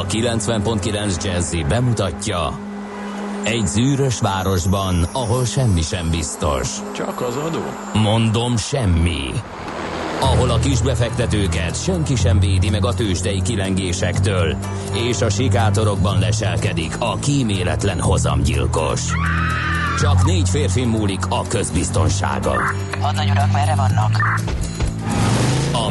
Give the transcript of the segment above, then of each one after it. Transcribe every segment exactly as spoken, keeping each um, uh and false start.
A kilencven egész kilenc Jazzy bemutatja: egy zűrös városban, ahol semmi sem biztos. Csak az adó? Mondom, semmi. Ahol a kisbefektetőket senki sem védi meg a tőzsdei kilengésektől, és a sikátorokban leselkedik a kíméletlen hozamgyilkos. Csak négy férfi múlik a közbiztonsága. Hadnagy urak, merre vannak? A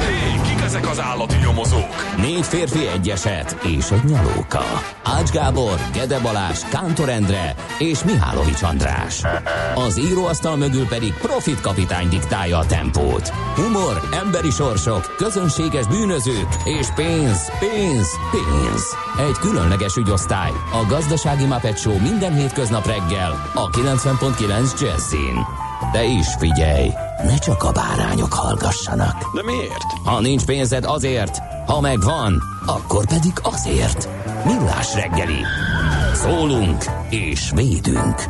Hé, kik ezek az állati nyomozók? Négy férfi, egy eset és egy nyalóka. Ács Gábor, Gedő Balázs, Kántor Endre és Mihálovics András. Az íróasztal mögül pedig Profit kapitány diktálja a tempót. Humor, emberi sorsok, közönséges bűnözők és pénz, pénz, pénz. Egy különleges ügyosztály, a Gazdasági Muppet Show minden hétköznap reggel a kilencven egész kilenc Jazzin. De is figyelj, ne csak a bárányok hallgassanak. De miért? Ha nincs pénzed, azért, ha megvan, akkor pedig azért. Millás reggeli. Szólunk és védünk.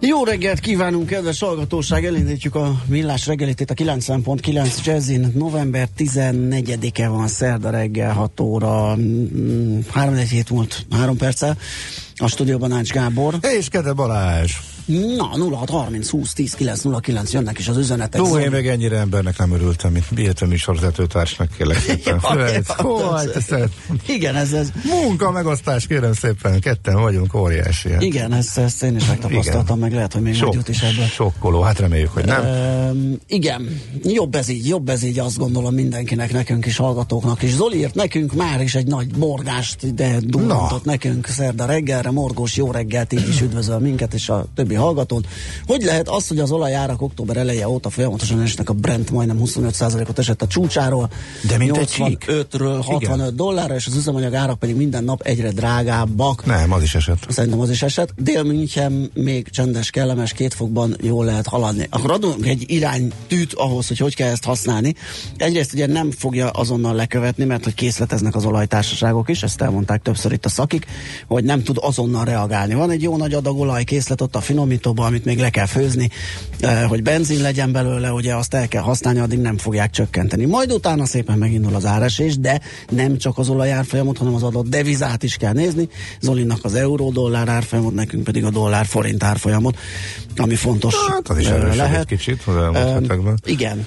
Jó reggelt kívánunk, kedves hallgatóság! Elindítjuk a Millás reggelit itt a kilencven egész kilenc Jazzin. november tizennegyedike van, szerda reggel hat óra, három negyvenhét múlt három perccel. A stúdióban Ács Gábor. És Kedő Balázs. Na, nulla hat harminc húsz tíz kilenc nulla kilenc jönnek is az üzenetek. Ó, én meg ennyire embernek nem örültem, mint illetve műsorvezetőtársnak, kérlek szépen. Igen, ez ez. Munkamegosztás, kérem szépen, ketten vagyunk, óriási. Igen, ezt én is megtapasztaltam, meg lehet, hogy még nagyot is ebből. Sokkoló, hát reméljük, hogy nem. Igen, jobb ez így, jobb ez így, azt gondolom mindenkinek, nekünk is, hallgatóknak is. Zoli írt nekünk már is egy nagy morgást, de durrantott nekünk szerda reggelre. Morgós jó reggelt, így is üdvözöl minket és a többi hallgatót. Hogy lehet az, hogy az olajárak október eleje óta folyamatosan esnek? A Brent majdnem huszonöt százalékot esett a csúcsáról, de mint nyolcvanötről hatvanöt dollárra, és az üzemanyag árak pedig minden nap egyre drágábbak. Nem, az is esett. Szerintem az is esett. Dél-München még csendes, kellemes, két fokban jól lehet haladni. Akkor adunk egy iránytűt ahhoz, hogy hogy kell ezt használni. Egyrészt ugye nem fogja azonnal lekövetni, mert hogy készleteznek az olajtársaságok is, ezt elmondták többször itt a szakik, hogy nem tud azonnal reagálni. Van egy jó nagy adag olajkészlet ott a finomítóban, amit még le kell főzni, hogy benzin legyen belőle, ugye azt el kell használni, addig nem fogják csökkenteni. Majd utána szépen megindul az áresés, de nem csak az olajárfolyamot, hanem az adott devizát is kell nézni. Zolinnak az euró-dollár árfolyamot, nekünk pedig a dollár-forint árfolyamot, ami fontos. Hát az is erősebb lehet. Kicsit, az elmúlt hetekben. Igen.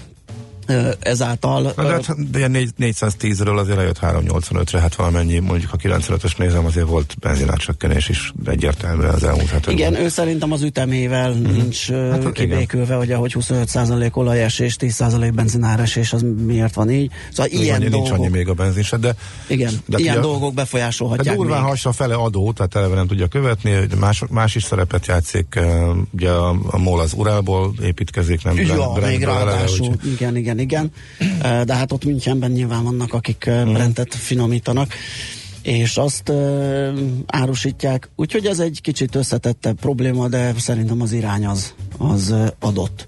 Ezáltal... De, de ilyen négyszáztízről azért lejött háromszáznyolcvanötre, hát valamennyi, mondjuk a kilencvenötös nézem, azért volt benzinárcsökkenés is egyértelműen az elmúlt hetőben. Igen, ő szerintem az ütemével mm-hmm. nincs hát, kibékülve, hogy ahogy huszonöt százalék olajesés, tíz százalék benzináresés, az miért van így? Szóval igen, ilyen annyi, dolgok... Nincs annyi még a benzinse, de... Igen, de ilyen a, dolgok befolyásolhatják hát, még. Durván hassa fele adó, tehát eleve nem tudja követni, más, más is szerepet játszik, ugye a, a MOL az Urálból építkezik, nem ja, Brentből. Igen, igen. Igen, de hát ott Münchenben nyilván vannak, akik Brentet finomítanak, és azt árusítják, úgyhogy ez egy kicsit összetettebb probléma, de szerintem az irány az, az adott.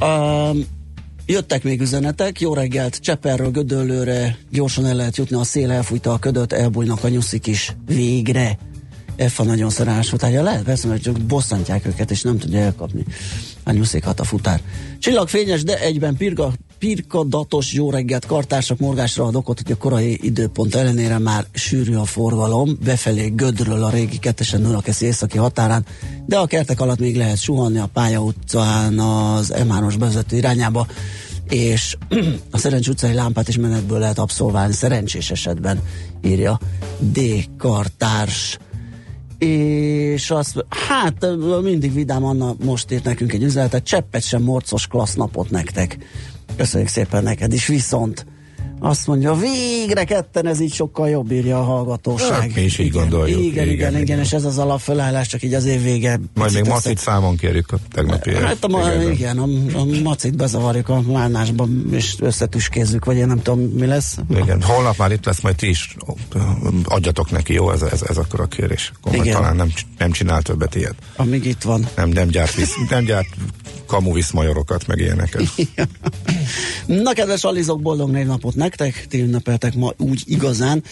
Um, Jöttek még üzenetek, jó reggelt, Cseperről Gödöllőre gyorsan el lehet jutni, a szél elfújta a ködöt, elbújnak a nyuszik is, végre! F a nagyon szerelmes futárja. Lehet persze, hogy csak bosszantják őket, és nem tudja elkapni. A nyuszékhat a futár. Csillagfényes, de egyben pirga, pirkadatos jó reggelt, kartársak, morgásra ad okot, hogy a korai időpont ellenére már sűrű a forgalom, befelé Gödről a régi kettesen Dunakeszi északi határán, de a kertek alatt még lehet suhanni a pályautcán az M hármas bevezető irányába, és a Szerencs utcai lámpát is menetből lehet abszolválni, szerencsés esetben, írja D. kartárs. És azt, hát mindig vidám Anna most írt nekünk egy üzenetet, cseppet sem morcos, klassz napot nektek. Köszönjük szépen neked is, viszont azt mondja, végre ketten, ez így sokkal jobb, írja a hallgatóság. És így igen, gondoljuk. Igen, igen, igen, igen, igen, igen, és ez az alapfelállás, csak így az év vége. Majd még össze... macit számon kérjük a tegnapi hát a ma, igen, a, a macit bezavarjuk a málnásba, és összetüskézzük, vagy én nem tudom, mi lesz. Igen, holnap már itt lesz, majd ti is adjatok neki, jó? Ez, ez, ez akkor a kérés. Akkor talán nem, nem csinál többet ilyet. Amíg itt van. Nem, nem gyárt, visz, nem gyárt kamu viszmajorokat, meg ilyeneket. Na, kedves alizok, boldog névnapot nektek, ti ünnepeltek ma úgy igazán,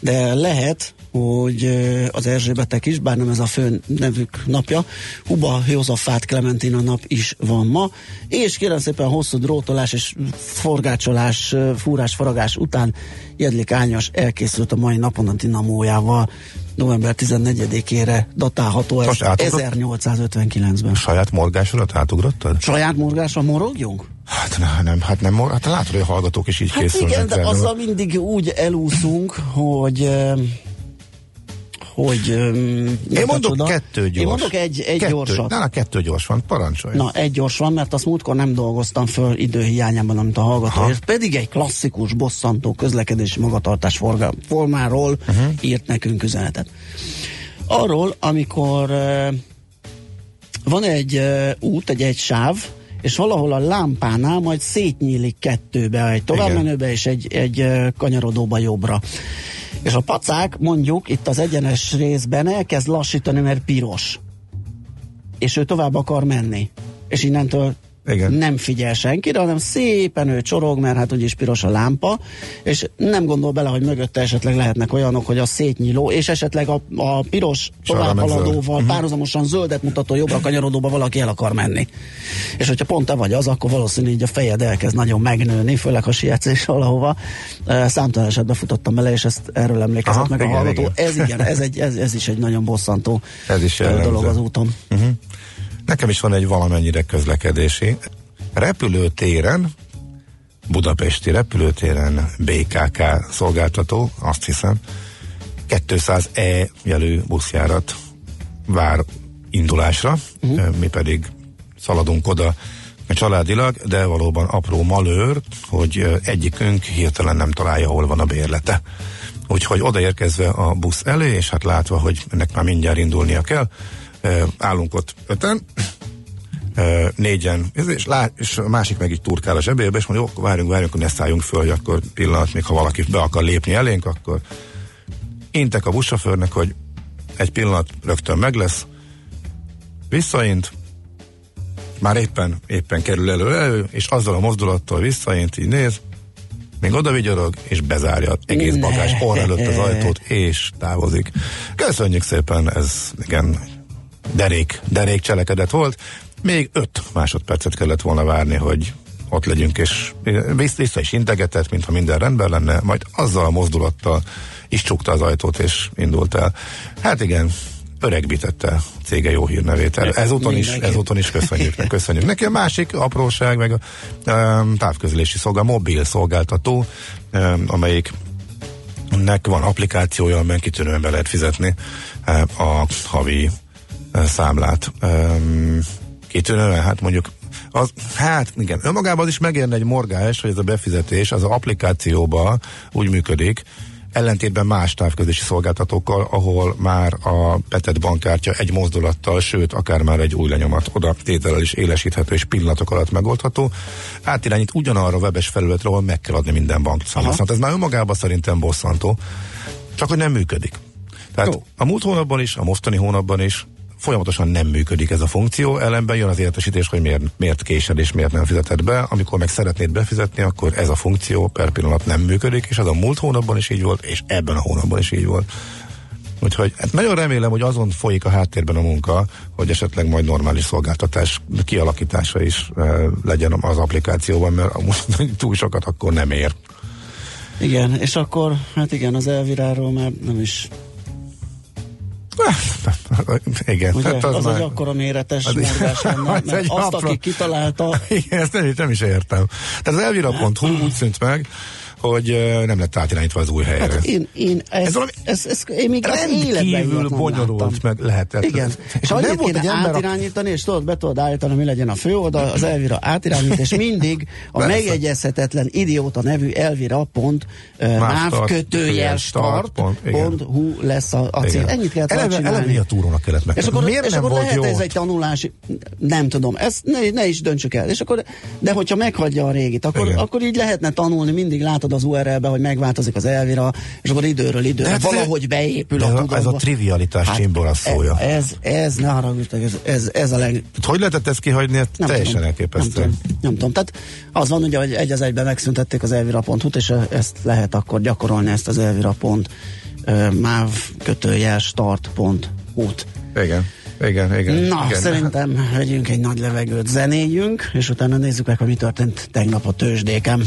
de lehet, hogy az Erzsébetek is, bár nem ez a fő nevük napja, Huba, Józsefát, Klementina nap is van ma, és kérem szépen hosszú drótolás és forgácsolás, fúrás, faragás után Jedlik Ányos elkészült a mai napon a dinamójával, november tizennegyedikére datálható ez ezernyolcszázötvenkilencben. Saját morgásodat átugrottad? Saját morgásra morogjunk? Hát na, nem, hát nem, hát látod, hogy a hallgatók is így hát készülnek. Hát igen, de azzal mindig úgy elúszunk, hogy... hogy... Én mondok csoda. kettő gyors. Én mondok egy, egy kettő, gyorsat. Na, na, kettő gyors van, parancsolj. Na, egy gyors van, mert azt múltkor nem dolgoztam föl időhiányában, amit a hallgató írt. Pedig egy klasszikus, bosszantó közlekedési magatartás formáról uh-huh. írt nekünk üzenetet. Arról, amikor uh, van egy uh, út, egy egy sáv, és valahol a lámpánál majd szétnyílik kettőbe, egy továbbmenőbe és egy, egy uh, kanyarodóba jobbra. És a pacák, mondjuk, itt az egyenes részben elkezd lassítani, mert piros. És ő tovább akar menni. És innentől igen. nem figyel senkire, hanem szépen ő csorog, mert hát úgyis piros a lámpa, és nem gondol bele, hogy mögötte esetleg lehetnek olyanok, hogy a szétnyíló, és esetleg a, a piros továbbhaladóval párhuzamosan zöldet mutató jobbra kanyarodóba valaki el akar menni. És hogyha pont te vagy az, akkor valószínűleg így a fejed elkezd nagyon megnőni, főleg a sietszés valahova. Számtalan esetben futottam bele, és ezt erről emlékezett aha, meg igen, a hallgató. Igen. Ez igen, ez, egy, ez, ez is egy nagyon bosszantó dolog az úton. Uh-huh. Nekem is van egy valamennyire közlekedési. Repülőtéren, budapesti repülőtéren bé ká ká szolgáltató, azt hiszem, kétszáz E jelű buszjárat vár indulásra, uh-huh. mi pedig szaladunk oda családilag, de valóban apró malőr, hogy egyikünk hirtelen nem találja, hol van a bérlete. Úgyhogy odaérkezve a busz elé, és hát látva, hogy ennek már mindjárt indulnia kell, Uh, állunk ott öten, uh, négyen, és, lá- és a másik meg így turkál a zsebébe, és mondja, jó, várjunk, várjunk, ne szálljunk föl, hogy akkor pillanat, még ha valaki be akar lépni elénk, akkor intek a buszsofőrnek, hogy egy pillanat, rögtön meg lesz, visszaint, már éppen, éppen kerül elő, elő, és azzal a mozdulattal visszaint, így néz, még oda vigyorog, és bezárja az egész bagás orr előtt az ajtót, és távozik. Köszönjük szépen, ez igen, derék, derék cselekedet volt. Még öt másodpercet kellett volna várni, hogy ott legyünk, és vissza is integetett, mintha minden rendben lenne, majd azzal a mozdulattal is csukta az ajtót, és indult el. Hát igen, öregbítette cége jó hírnevét. Ezúton is, ezúton is köszönjük, ne, köszönjük neki. A másik apróság, meg a um, távközlési szolga, mobil szolgáltató, um, amelyik nek van applikációja, amelyen kitűnően be lehet fizetni um, a havi számlát. Um, Kitűnően, hát mondjuk az, hát igen, önmagában az is megérne egy morgás, hogy ez a befizetés az applikációban úgy működik, ellentétben más távközlési szolgáltatókkal, ahol már a betett bankkártya egy mozdulattal, sőt, akár már egy új lenyomat oda tétellel is élesíthető, és pillanatok alatt megoldható. Átirányít ugyanarra a webes felületre, ahol meg kell adni minden bankszámlát. Szóval ez már önmagában szerintem bosszantó, csak hogy nem működik. Tehát jó. A múlt hónapban is, a mostani hónapban is folyamatosan nem működik ez a funkció, ellenben jön az értesítés, hogy miért, miért késed és miért nem fizeted be, amikor meg szeretnéd befizetni, akkor ez a funkció per pillanat nem működik, és az a múlt hónapban is így volt, és ebben a hónapban is így volt. Úgyhogy hát nagyon remélem, hogy azon folyik a háttérben a munka, hogy esetleg majd normális szolgáltatás kialakítása is e, legyen az applikációban, mert amúgy túl sokat akkor nem ér. Igen, és akkor, hát igen, az elviráról már nem is... Igen. Ugye, hát az az már... egy akkora méretes az morgás lenne, az mert azt, apra... aki kitalálta... Igen, ezt nem, nem is értem. Tehát az elvira pont hu úgy szűnt meg, hogy nem lett átirányítva az új helyre. Hát én, én, ez, ez valami ez, ez, én még rendkívül bonyolult meg lehetetlen. Igen. És annyit kéne egy átirányítani, a... és tudod, be tudod állítani, mi legyen a főoldal, az Elvira átirányít, és mindig a megjegyezhetetlen idióta nevű elvira pont náv kötőjel start pont hu lesz a, a cél. Ennyit kellett eleve, csinálni. Eleve a túrónak kellett meg. És akkor, miért és nem akkor volt jó? Ez egy tanulási, nem tudom, ezt ne, ne is döntsük el. És akkor, de hogyha meghagyja a régit, akkor, akkor így lehetne tanulni, mindig látod belátod az u er el-be, hogy megváltozik az elvira, és akkor időről időre de valahogy beépül de a tudatba. Ez a trivialitás csimbora hát szója. Ez, ez, ne haragudtak, ez, ez, ez a leg... Hogy lehetett ezt kihagyni? Ez nem teljesen elképesztő. Nem, nem, nem tudom. Tehát az van ugye, hogy egy az egyben megszüntették az elvira.hu-t, és ezt lehet akkor gyakorolni, ezt az elvira pont máv kötőjel start pont hu-t. Igen. Igen, igen. Na, igen. Szerintem vegyünk egy nagy levegőt, zenéljünk, és utána nézzük meg, hogy mi történt tegnap a tőzsdéken.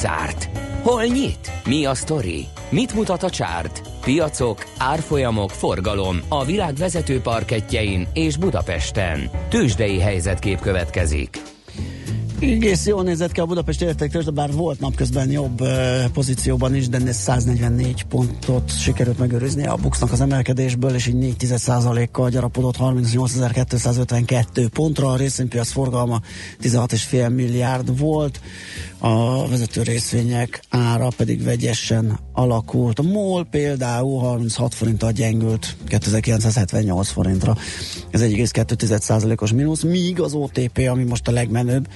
zárt? Hol nyit? Mi a sztori? Mit mutat a csárt? Piacok, árfolyamok, forgalom a világ vezető parkettjein és Budapesten. Tőzsdei helyzetkép következik. Egész jól nézett ki a Budapest érték tőzsde, bár volt napközben jobb pozícióban is, de száznegyvennégy pontot sikerült megőrizni a Buxnak az emelkedésből, és így négy egész tíz százalékkal gyarapodott harmincnyolcezer-kétszázötvenkettő pontra. A részvénypiac forgalma tizenhat egész öt milliárd volt, a vezető részvények ára pedig vegyesen alakult. A MOL például harminchat forinttal gyengült kétezer-kilencszázhetvennyolc forintra. Ez egy egész kettő százalékos mínusz, míg az o té pé, ami most a legmenőbb,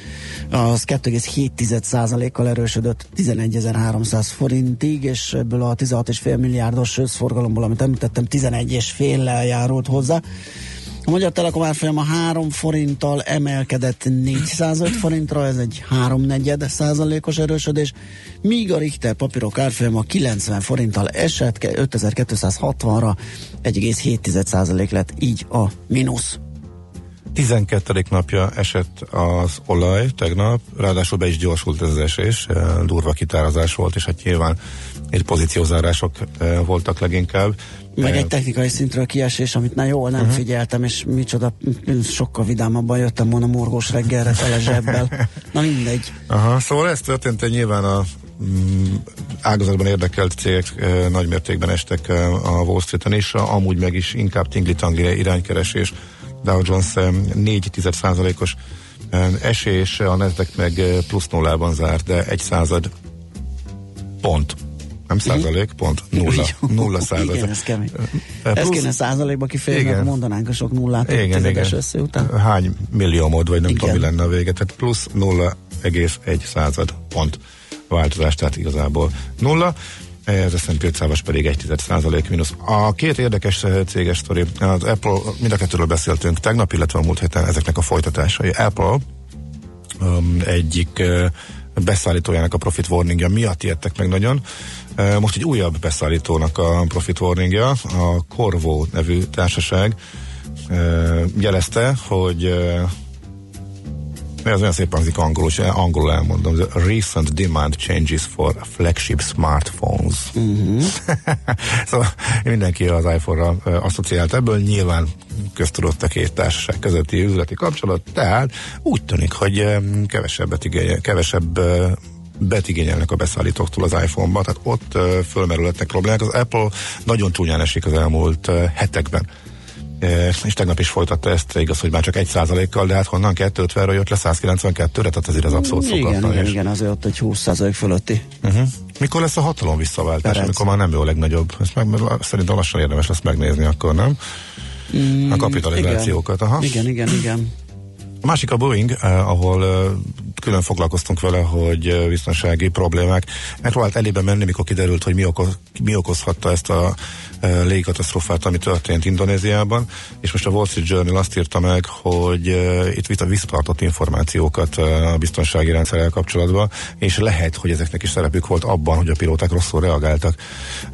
az két egész hét százalékkal erősödött tizenegyezer-háromszáz forintig, és ebből a tizenhat egész öt milliárdos összforgalomból, amit említettem, tizenegy egész öt tized járult hozzá. A Magyar Telekom árfolyama három forinttal emelkedett négyszázöt forintra, ez egy három egész négy százalékos erősödés, míg a Richter papírok árfolyama kilencven forinttal esett ötezer-kétszázhatvanra, egy egész hét százalék lett így a mínusz. tizenkettedik napja esett az olaj tegnap, ráadásul be is gyorsult ez az esés, durva kitárazás volt, és hát nyilván itt pozíciózárások voltak leginkább. Meg egy technikai szintről kiesés, amit na jól nem uh-huh. figyeltem, és micsoda, sokkal vidámabban jöttem volna morgós reggelre tele zsebbel. Na mindegy. Aha, szóval ez történt, hogy nyilván a ágazatban érdekelt cégek eh, nagymértékben estek eh, a Wall Street-en is, amúgy meg is inkább tingli-tangli iránykeresés. Dow Jones négy egész tíz százalékos esés, a Nasdaq meg plusz nullában zárt, de egy század pont. Nem százalék, pont nulla. Nulla százalék. Igen, ez kemény. Plusz, ez kéne százalékba kifejezni, mondanánk a sok nullát a tizedes össze után. Hány milliómod, vagy nem igen. tudom, mi lenne a vége. Tehát plusz nulla egész egy század pont változás, tehát igazából nulla. Ez es és pé ötszázas pedig egy egész tíz százalék mínusz. A két érdekes céges sztori, az Apple, mind a kettőről beszéltünk tegnap, illetve a múlt héten, ezeknek a folytatásai. Apple um, egyik uh, beszállítójának a profit warningja miatt ijedtek meg nagyon. Uh, most egy újabb beszállítónak a profit warningja, a Corvo nevű társaság uh, jelezte, hogy uh, ez olyan szép hangzik angolul, és angolul elmondom. The recent demand changes for flagship smartphones. Uh-huh. Szóval mindenki az iPhone-ra uh, asszociált ebből, nyilván köztudott a két társaság közötti üzleti kapcsolat, tehát úgy tűnik, hogy um, kevesebbet igényel, kevesebb uh, betigényelnek a beszállítóktól az iPhone-ba, tehát ott uh, fölmerülhetnek problémák. Az Apple nagyon csúnyán esik az elmúlt uh, hetekben. És tegnap is folytatta ezt, igaz, hogy már csak egy százalékkal, de hát honnan kétszázötvenről jött le száz kilencvenkettőre, tehát azért az abszolút szokatlan. Igen, igen, igen, azért ott egy húsz százalék fölötti. Uh-huh. Mikor lesz a hatalom visszaváltás, Perec. Amikor már nem ő a legnagyobb? Ezt meg, szerintem lassan érdemes lesz megnézni akkor, nem? Mm, a kapitalizációkat. Aha. Igen, igen, igen. A másik a Boeing, eh, ahol eh, külön foglalkoztunk vele, hogy eh, biztonsági problémák. Megpróbált elébe menni, mikor kiderült, hogy mi, okoz, mi okozhatta ezt a eh, légikatasztrófát, ami történt Indonéziában, és most a Wall Street Journal azt írta meg, hogy eh, itt vita visszatartott információkat eh, a biztonsági rendszerrel kapcsolatban, és lehet, hogy ezeknek is szerepük volt abban, hogy a pilóták rosszul reagáltak.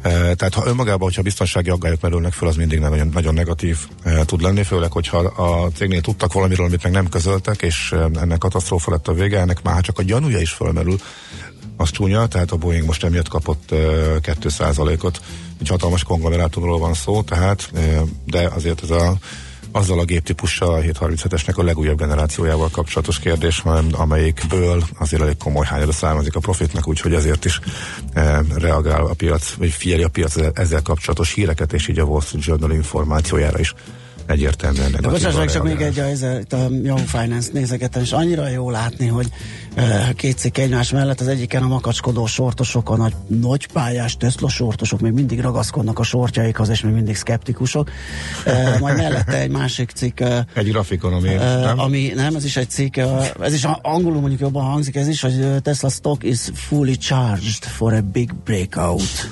Eh, tehát ha önmagában, hogyha biztonsági aggályok merülnek föl, az mindig nagyon, nagyon negatív eh, tud lenni, főleg, hogyha a cégnél tudtak valamiről, amit meg nem közöltek, és ennek katasztrófa lett a vége, ennek már csak a gyanúja is fölmerül, az csúnya, tehát a Boeing most emiatt kapott két százalékot, egy hatalmas konglomerátumról van szó, tehát, de azért ez a, azzal a géptípussal, a hétszázharminchetesnek a legújabb generációjával kapcsolatos kérdés, amelyikből azért elég komoly hányada származik a profitnak, úgyhogy ezért is reagál a piac, vagy figyeli a piac ezzel kapcsolatos híreket, és így a Wall Street Journal információjára is egyértelműen. De bocsánat, csak még egy a, a, a Young Finance nézegetem, és annyira jó látni, hogy e, két cikk egymás mellett, az egyiken a makacskodó sortosok, a nagy, nagy pályás Tesla sortosok még mindig ragaszkodnak a sortjaikhoz, és még mindig szkeptikusok. E, majd mellette egy másik cikk. E, egy grafikon, ami, e, nem? ami nem, ez is egy cikk, e, ez is angolul mondjuk jobban hangzik, ez is, hogy Tesla stock is fully charged for a big breakout.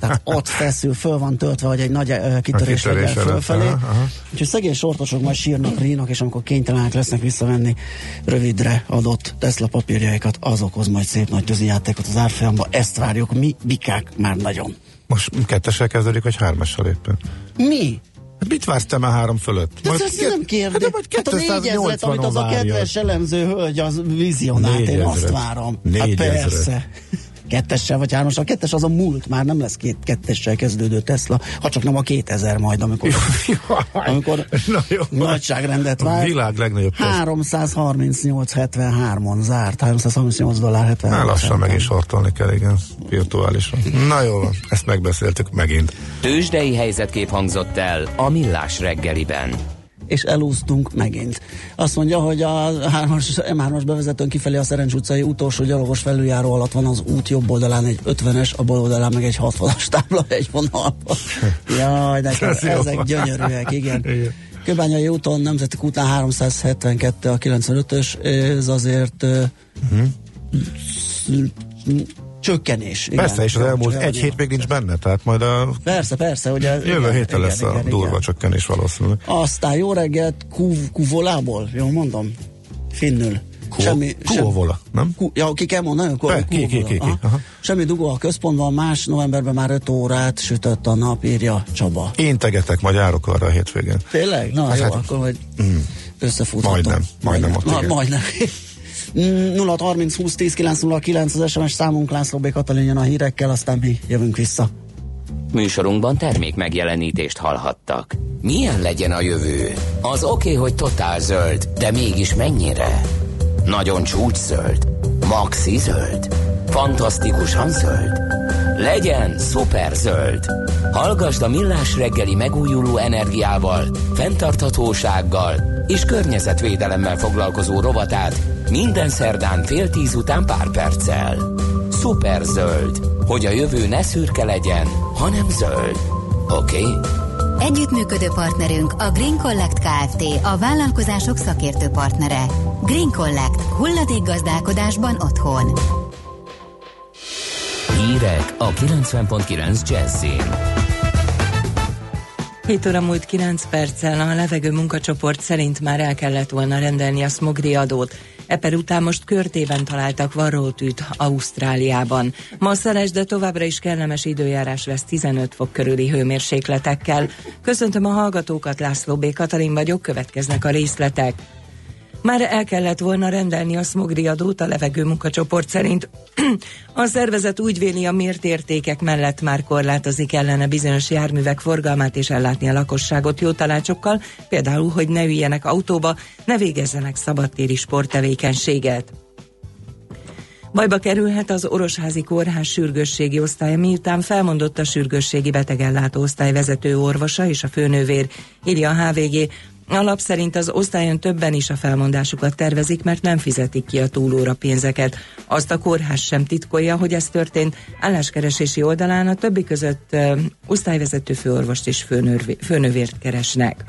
Tehát ott feszül, föl van töltve, hogy egy nagy e, kitörés legyen fölfelé. Aha, aha. Úgyhogy szegény sortosok majd sírnak, rínak, és amikor kénytelenek lesznek visszavenni rövidre adott Tesla papírjaikat, az okoz majd szép nagy tűzijátékot az árfolyamba. Ezt várjuk mi, bikák, már nagyon. Most kettessel kezdődik, vagy hármassal éppen? Mi? Hát mit vársz te már három fölött? Majd ez két, nem kérdés. Hát, majd hát a négyezret, amit az a kedves elemző hölgy az vizionált, én azt várom. Hát persze. Kettessel vagy háromsal. A kettes az a múlt, már nem lesz két kettessel kezdődő Tesla, ha csak nem a kétezer majd, amikor, amikor nagyságrendet vált. Világ legnagyobb háromszázharmincnyolc hetvenhárom-on zárt, háromszázharmincnyolc dollár hetvenhárom. Már lassan meg is ortolni kell, igen, virtuálisan. Na jó, ezt megbeszéltük megint. Tőzsdei helyzetkép hangzott el a Millás reggeliben. És elúsztunk megint. Azt mondja, hogy a M hármas bevezetőn kifelé a Szerencs utcai utolsó gyalogos felüljáró alatt van az út jobb oldalán egy ötvenes, a bal oldalán meg egy hatvanas tábla egy vonalban. Jaj, de ezek gyönyörűek, igen. Kőbányai úton, Nemzetek útán háromszázhetvenkettő a kilencvenötös, ez azért csökkenés. Igen. Persze, és az elmúlt egy hét még nincs benne, tehát majd a... Persze, persze, hogy a... Jövő héten lesz igen, a igen, durva igen. csökkenés valószínűleg. Aztán jó reggelt Kouvolából, jól mondom, finnül. Kouvola, nem? Kú, ja, ki kell mondani? Be, ki, ki, ki, ki. Semmi dugó a központban, más novemberben már öt órát sütött a nap, írja Csaba. Én tegetek, majd járok arra a hétvégén. Tényleg? Na hát jó, hát, akkor majd mm. összefuthatom. Majdnem, majdnem, majdnem ott, majdnem. nulla hat harminc húsz tíz kilenc nulla kilenc az es em es számunk. László B. Katalin a hírekkel, aztán mi jövünk vissza. Műsorunkban termék megjelenítést hallhattak. Milyen legyen a jövő? Az oké, okay, hogy totál zöld, de mégis mennyire? Nagyon csúcs zöld? Maxi zöld? Fantasztikusan zöld? Legyen szuper zöld! Hallgasd a Millás reggeli megújuló energiával, fenntarthatósággal és környezetvédelemmel foglalkozó rovatát minden szerdán fél tíz után pár perccel. Szuper zöld, hogy a jövő ne szürke legyen, hanem zöld. Oké? Okay? Együttműködő partnerünk a Green Collect Kft., a vállalkozások szakértő partnere. Green Collect, hulladékgazdálkodásban otthon. Hírek a kilencven pont kilenc Jazz-én. hét óra múlt kilenc perccel a levegő munkacsoport szerint már el kellett volna rendelni a smogdíjadót. Eper után most körtében találtak varrótűt Ausztráliában. Ma szeles, de továbbra is kellemes időjárás lesz tizenöt fok körüli hőmérsékletekkel. Köszöntöm a hallgatókat, László B. Katalin vagyok, következnek a részletek. Már el kellett volna rendelni a smogdíjadót a levegő munkacsoport szerint. A szervezet úgy véli, a mért értékek mellett már korlátozni kellene bizonyos járművek forgalmát és ellátni a lakosságot jó tanácsokkal, például, hogy ne üljenek autóba, ne végezzenek szabadtéri sporttevékenységet. Bajba kerülhet az Orosházi Kórház sürgősségi osztálya, miután felmondott a sürgősségi betegellátó osztály vezető orvosa és a főnővér, írja a há vé gé. A lap szerint az osztályon többen is a felmondásukat tervezik, mert nem fizetik ki a túlóra pénzeket. Azt a kórház sem titkolja, hogy ez történt. Álláskeresési oldalán a többi között ö, osztályvezető főorvost és főnővért, főnővért keresnek.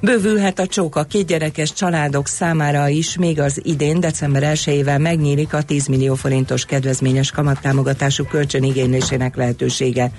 Bővülhet a csók a kétgyerekes családok számára is, még az idén december elsejével megnyílik a tíz millió forintos kedvezményes kamattámogatású kölcsönigénylésének lehetősége.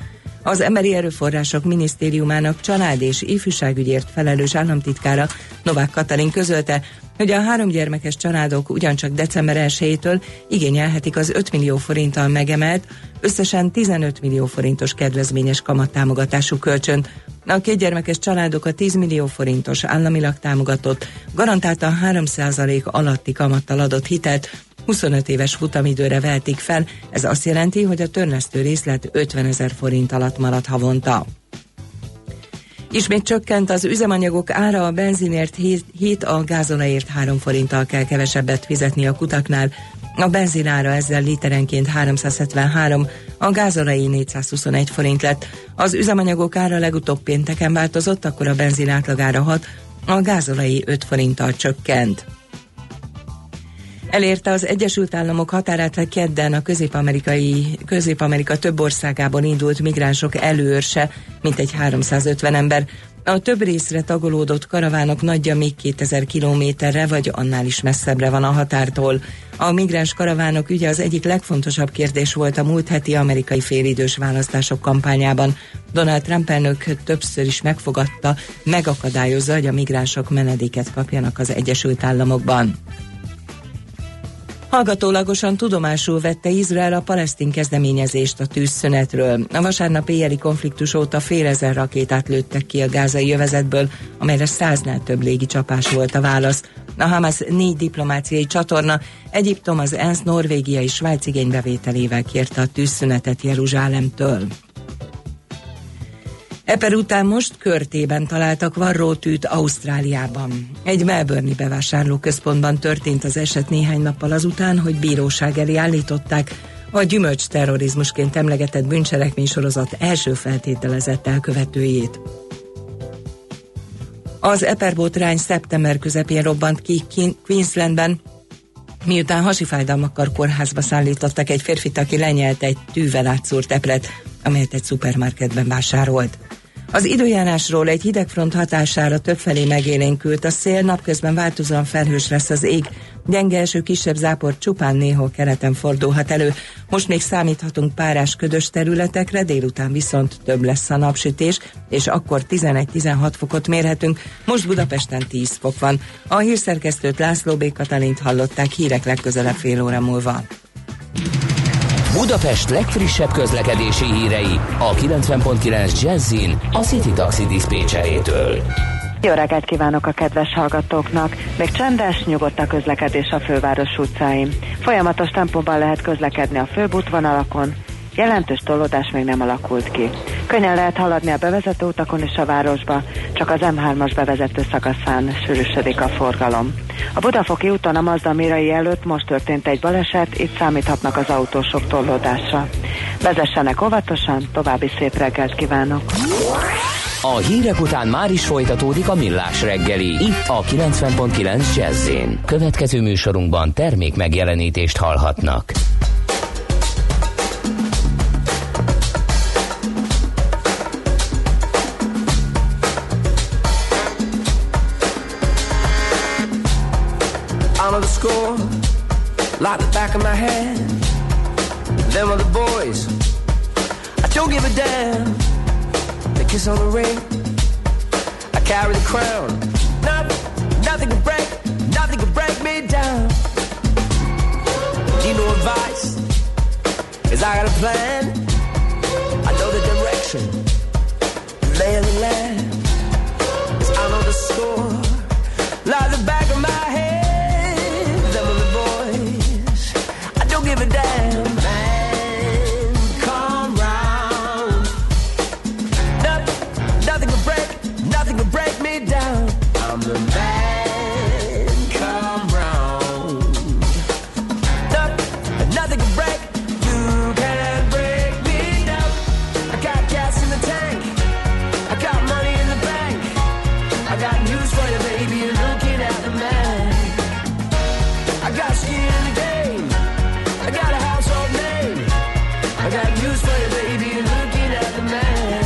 Az Emberi Erőforrások Minisztériumának család és ifjúságügyért felelős államtitkára, Novák Katalin közölte, hogy a háromgyermekes családok ugyancsak december elsejétől igényelhetik az öt millió forinttal megemelt, összesen tizenöt millió forintos kedvezményes kamattámogatású kölcsönt. A kétgyermekes családok a tíz millió forintos államilag támogatott, garantáltan három százalék alatti kamattal adott hitelt huszonöt éves futamidőre vehetik fel, ez azt jelenti, hogy a törlesztő részlet ötvenezer forint alatt marad havonta. Ismét csökkent az üzemanyagok ára, a benzinért hét, a gázolajért három forinttal kell kevesebbet fizetni a kutaknál. A benzin ára ezzel literenként háromszázhetvenhárom, a gázolajé négyszázhuszonegy forint lett. Az üzemanyagok ára legutóbb pénteken változott, akkor a benzin átlagára hat, a gázolajé öt forinttal csökkent. Elérte az Egyesült Államok határát kedden a közép-amerikai, Közép-Amerika több országában indult migránsok előrse, mintegy háromszázötven ember. A több részre tagolódott karavánok nagyja még kétezer kilométerre, vagy annál is messzebbre van a határtól. A migráns karavánok ügye az egyik legfontosabb kérdés volt a múlt heti amerikai félidős választások kampányában. Donald Trump elnök többször is megfogadta, megakadályozza, hogy a migránsok menedéket kapjanak az Egyesült Államokban. Hallgatólagosan tudomásul vette Izrael a palesztin kezdeményezést a tűzszünetről. A vasárnap éjjeli konfliktus óta fél ezer rakétát lőttek ki a gázai övezetből, amelyre száznál több légi csapás volt a válasz. A Hamas négy diplomáciai csatorna, Egyiptom, az ENSZ, Norvégia és Svájc igénybevételével kérte a tűzszünetet Jeruzsálemtől. Eper után most körtében találtak varrótűt Ausztráliában. Egy melbourne-i bevásárlóközpontban történt az eset néhány nappal azután, hogy bíróság elé állították a gyümölcs terrorizmusként emlegetett bűncselekménysorozat első feltételezett elkövetőjét. Az Eper botrány szeptember közepén robbant ki Queenslandben, miután hasifájdalmakkal kórházba szállítottak egy férfit, aki lenyelt egy tűvel átszúrt epret, amelyet egy szupermarketben vásárolt. Az időjárásról: egy hidegfront hatására többfelé megélénkült a szél, napközben változóan felhős lesz az ég. Gyenge eső, kisebb zápor, csupán néhol keleten fordulhat elő. Most még számíthatunk párás, ködös területekre, délután viszont több lesz a napsütés, és akkor tizenegy-tizenhat fokot mérhetünk. Most Budapesten tíz fok van. A hírszerkesztőt, László B. Katalint hallották. Hírek legközelebb fél óra múlva. Budapest legfrissebb közlekedési hírei a kilencven egész kilenc Jazzin a City Taxi diszpécserétől. Jó reggelt kívánok a kedves hallgatóknak! Még csendes, nyugodt a közlekedés a főváros utcáin. Folyamatos tempóban lehet közlekedni a főbb útvonalakon, jelentős tolódás még nem alakult ki. Könnyen lehet haladni a bevezető utakon és a városba, csak az M hármas bevezető szakaszán sűrűsödik a forgalom. A Budafoki úton a Mazda Mirai előtt most történt egy baleset, itt számíthatnak az autósok tolódásra. Vezessenek óvatosan, további szép reggelt kívánok! A hírek után már is folytatódik a Millás reggeli, itt a kilencven egész kilenc Jazz-én. Következő műsorunkban termék megjelenítést hallhatnak. Score, like the back of my hand. Them are the boys, I don't give a damn. They kiss on the ring, I carry the crown. Nothing, nothing can break, nothing can break me down. Do you know advice? Cause I got a plan. I know the direction, lay of the land. Cause I know the score, like the back of my hand. Give a damn, man, come round. Nothing, nothing can break, nothing can break me down. I'm the man, come round. Nothing, nothing can break, you can't break me down. I got gas in the tank, I got money in the bank. I got news for you, baby, you're looking at the man. I got skin in the game, I got a household name. I got news for you, baby. You're looking at the man.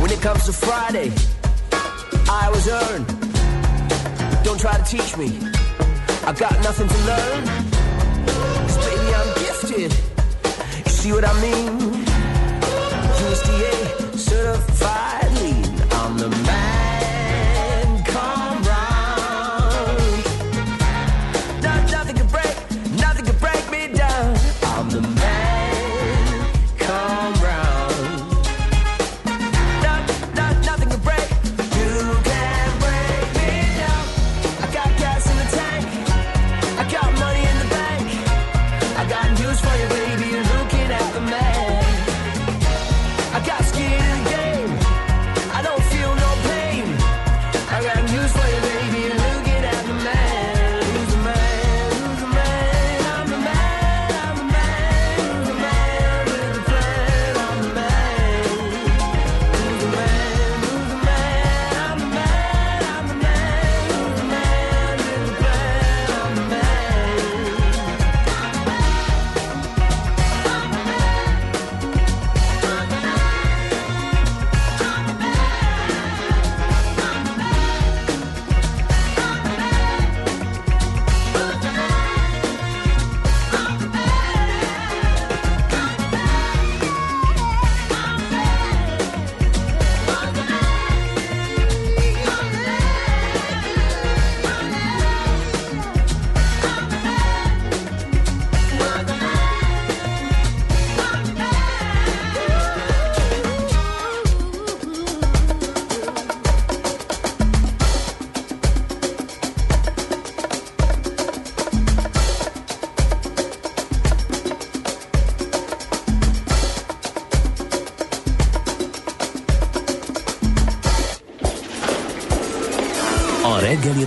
When it comes to Friday, I was earned. Don't try to teach me. I got nothing to learn. 'Cause baby, I'm gifted. You see what I mean? U S D A. Certified lean, I'm the man, come round. No, nothing can break, nothing can break me down. I'm the man, come round. No, no, nothing can break, you can't break me down. I got gas in the tank, I got money in the bank. I got news for you, baby, you're looking at the man. I got skin in the game, I A reggeli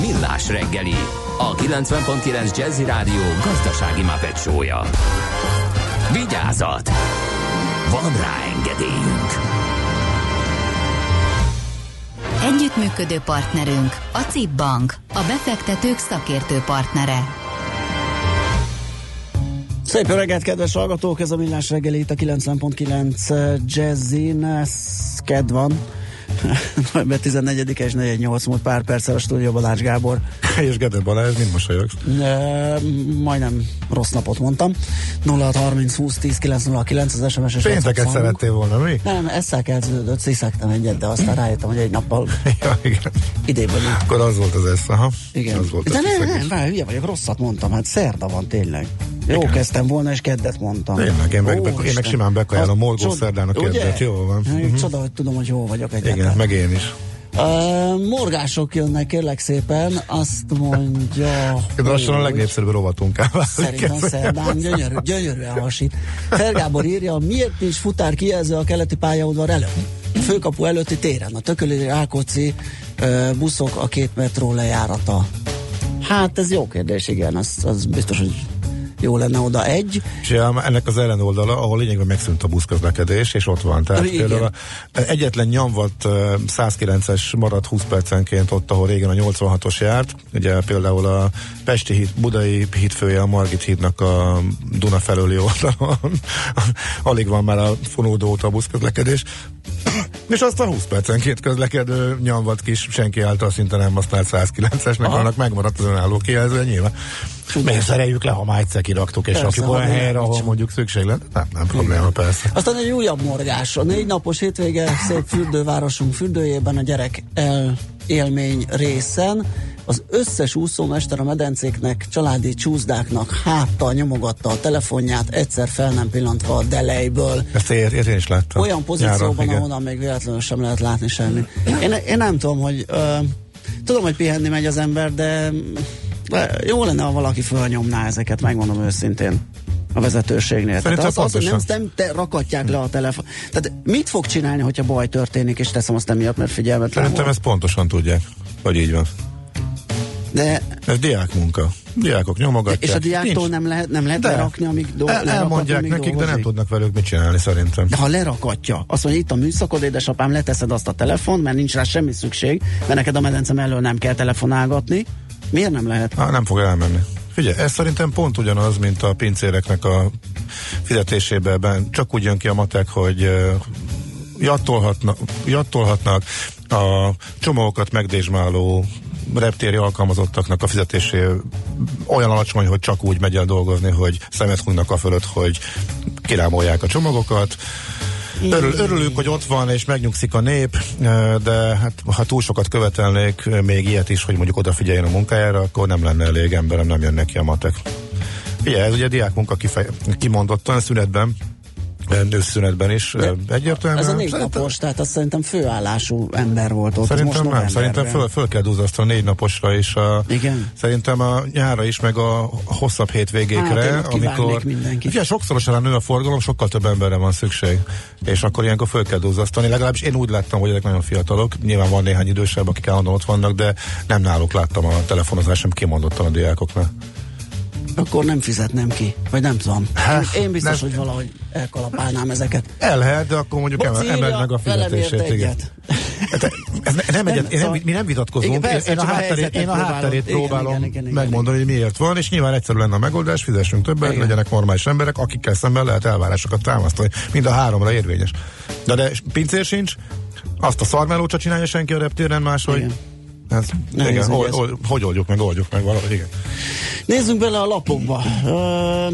Millás reggeli, a kilencven egész kilenc Jazzy Rádió gazdasági Muppet show-ja. Vigyázat! Van rá engedélyünk. Együttműködő partnerünk a cé i bé Bank, a befektetők szakértő partnere. Szép reggelt, kedves hallgatók! Ez a Millás reggeli itt a kilencven egész kilenc Jazzin. Kedd van. November tizennegyedike és negyvennyolc múlt pár perccel a stúdióban Ács Gábor. És Gedő Balázs, mind mosolyogsz? E, majdnem rossz napot mondtam. nulla hat harminc húsz tíz kilenc nulla kilenc az es em es-es. Pénteket szerettél volna, mi? Nem, ezzel kezdődött, sziszektem egyet, de aztán rájöttem, hogy egy nappal ja, igen. Idében. Akkor az volt az esze, ha? Igen. Az volt de nem, nem, nem, hülye vagyok, rosszat mondtam, hát szerda van tényleg. Jó, igen. Kezdtem volna, és keddet mondtam. Tényleg, én, meg, Ó, én meg simán bekajál a morgó szerdán a keddet, jól van. Uh-huh. Csoda, hogy tudom, hogy jó vagyok egyáltalán. Igen, meg én is. Uh, morgások jönnek, kérlek szépen, azt mondja... Lassan a legnépszerűbb rovatunk áll. Szerintem szerdán gyönyörű, gyönyörűen hasít. Fergábor írja, miért nincs futár kijelző a keleti pályaudvar előtt? Főkapu előtti téren, a Tököli Rákóczi uh, buszok a két metró lejárata. Hát ez jó kérdés, igen, az, az biztos, hogy jó lenne oda egy. És ennek az ellenoldala, ahol lényegben megszűnt a buszközlekedés, és ott van. Tehát például egyetlen nyomvat száz kilences maradt húsz percenként ott, ahol régen a nyolcvanhatos járt. Ugye például a Pesti híd, Budai hídfője a Margit hídnak a Duna felőli oldalon. Alig van már a fonódó óta a buszközlekedés. És aztán húsz percenként közlekedő nyomvat kis, senki által szinte nem használt száz kilences, meg annak megmaradt az önálló kijelző, nyilván. Miért szereljük le, ha már egyszer kiraktuk, és rakjuk olyan helyre, ahol mondjuk szükség lenne? Nem, nem probléma, persze. Aztán egy újabb morgás. A négy napos hétvége szép fürdővárosunk fürdőjében a gyerek élmény részen az összes úszómester a medencéknek, családi csúszdáknak háttal nyomogatta a telefonját, egyszer fel nem pillantva a delejből. Ezt ér, ér, én is láttam. Olyan pozícióban, ahonnan még véletlenül sem lehet látni semmi. Én, én nem tudom, hogy ö, tudom, hogy pihenni megy az ember, de... De jó lenne, ha valaki fölnyomná ezeket, megmondom őszintén, a vezetőségnél. Tehát az, az, nem, nem te rakatják le a telefon. Tehát mit fog csinálni, hogyha baj történik, és teszem azt emiatt, mert figyelmetlen. Szerintem volt. Ezt pontosan tudják, hogy így van. De... Ez diák munka. Diákok nyomogatják. És a diáktól nincs. nem lehet, nem lehet lerakni, amíg dolgozik. Elmondják nekik, dolgozik. De nem tudnak velük mit csinálni szerintem. De ha lerakatja, azt mondja, itt a műszakod, édesapám, leteszed azt a telefon, mert nincs rá semmi szükség, mert neked a medencem elől nem kell telefonálgatni. Miért nem lehet? Há, nem fog elmenni. Figyelj, ez szerintem pont ugyanaz, mint a pincéreknek a fizetésében. Csak úgy jön ki a matek, hogy jattolhatnak, jattolhatnak a csomókat megdésmáló reptéri alkalmazottaknak a fizetésé olyan alacsony, hogy csak úgy megy el dolgozni, hogy szemet hújnak a fölött, hogy kirámolják a csomagokat. Örül, örülünk, hogy ott van, és megnyugszik a nép, de hát, ha túl sokat követelnék, még ilyet is, hogy mondjuk odafigyeljen a munkájára, akkor nem lenne elég emberem, nem jönnek ki a matek. Figyelj, ez ugye a diák munka kifej, kimondottan, szünetben, nőszünetben is egyértelműen. Ez a négy napos, tehát azt szerintem főállású ember volt ott. Szerintem most nem, szerintem föl, föl kell dúzasztva a négy naposra is. A, igen. Szerintem a nyára is, meg a hosszabb hétvégékre, hát, amikor ugye sokszorosan nő a forgalom, sokkal több emberre van szükség. És akkor ilyenkor föl kell dúzasztani. Legalábbis én úgy láttam, hogy ezek nagyon fiatalok. Nyilván van néhány idősebb, akik állandóan ott vannak, de nem náluk láttam a telefonozásom, kimondottan a diákoknál. Akkor nem fizetnem ki, vagy nem tudom. Én, én biztos, nem. Hogy valahogy elkalapálnám ezeket. El lehet, de akkor mondjuk emel, emeld meg a fizetését. Igen. Ez nem egyet, nem, szóval... Mi nem vitatkozunk, igen, én, a hátterét, én a hátterét próbálom igen, igen, igen, megmondani, igen. Hogy miért van, és nyilván egyszerű lenne a megoldás, fizessünk többet, igen. Legyenek normális emberek, akikkel szemben lehet elvárásokat támasztani. Mind a háromra érvényes. De, de pincér sincs, azt a szarmelócsa csinálja senki a reptéren máshogy. Igen. Hát, igen, ez hol, hol, hogy oldjuk meg, oldjuk meg valahogy, igen. Nézzünk bele a lapokba. Ö,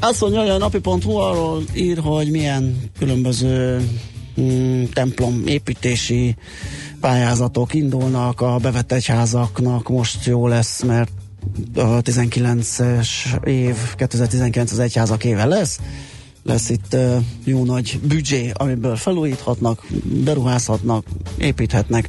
azt mondja, hogy a napi pont hu arról ír, hogy milyen különböző mm, templom építési pályázatok indulnak, a bevett egyházaknak most jó lesz, mert a tizenkilences év, kétezer-tizenkilenc az egyházak éve lesz, lesz itt jó nagy büdzsé, amiből felújíthatnak, beruházhatnak, építhetnek.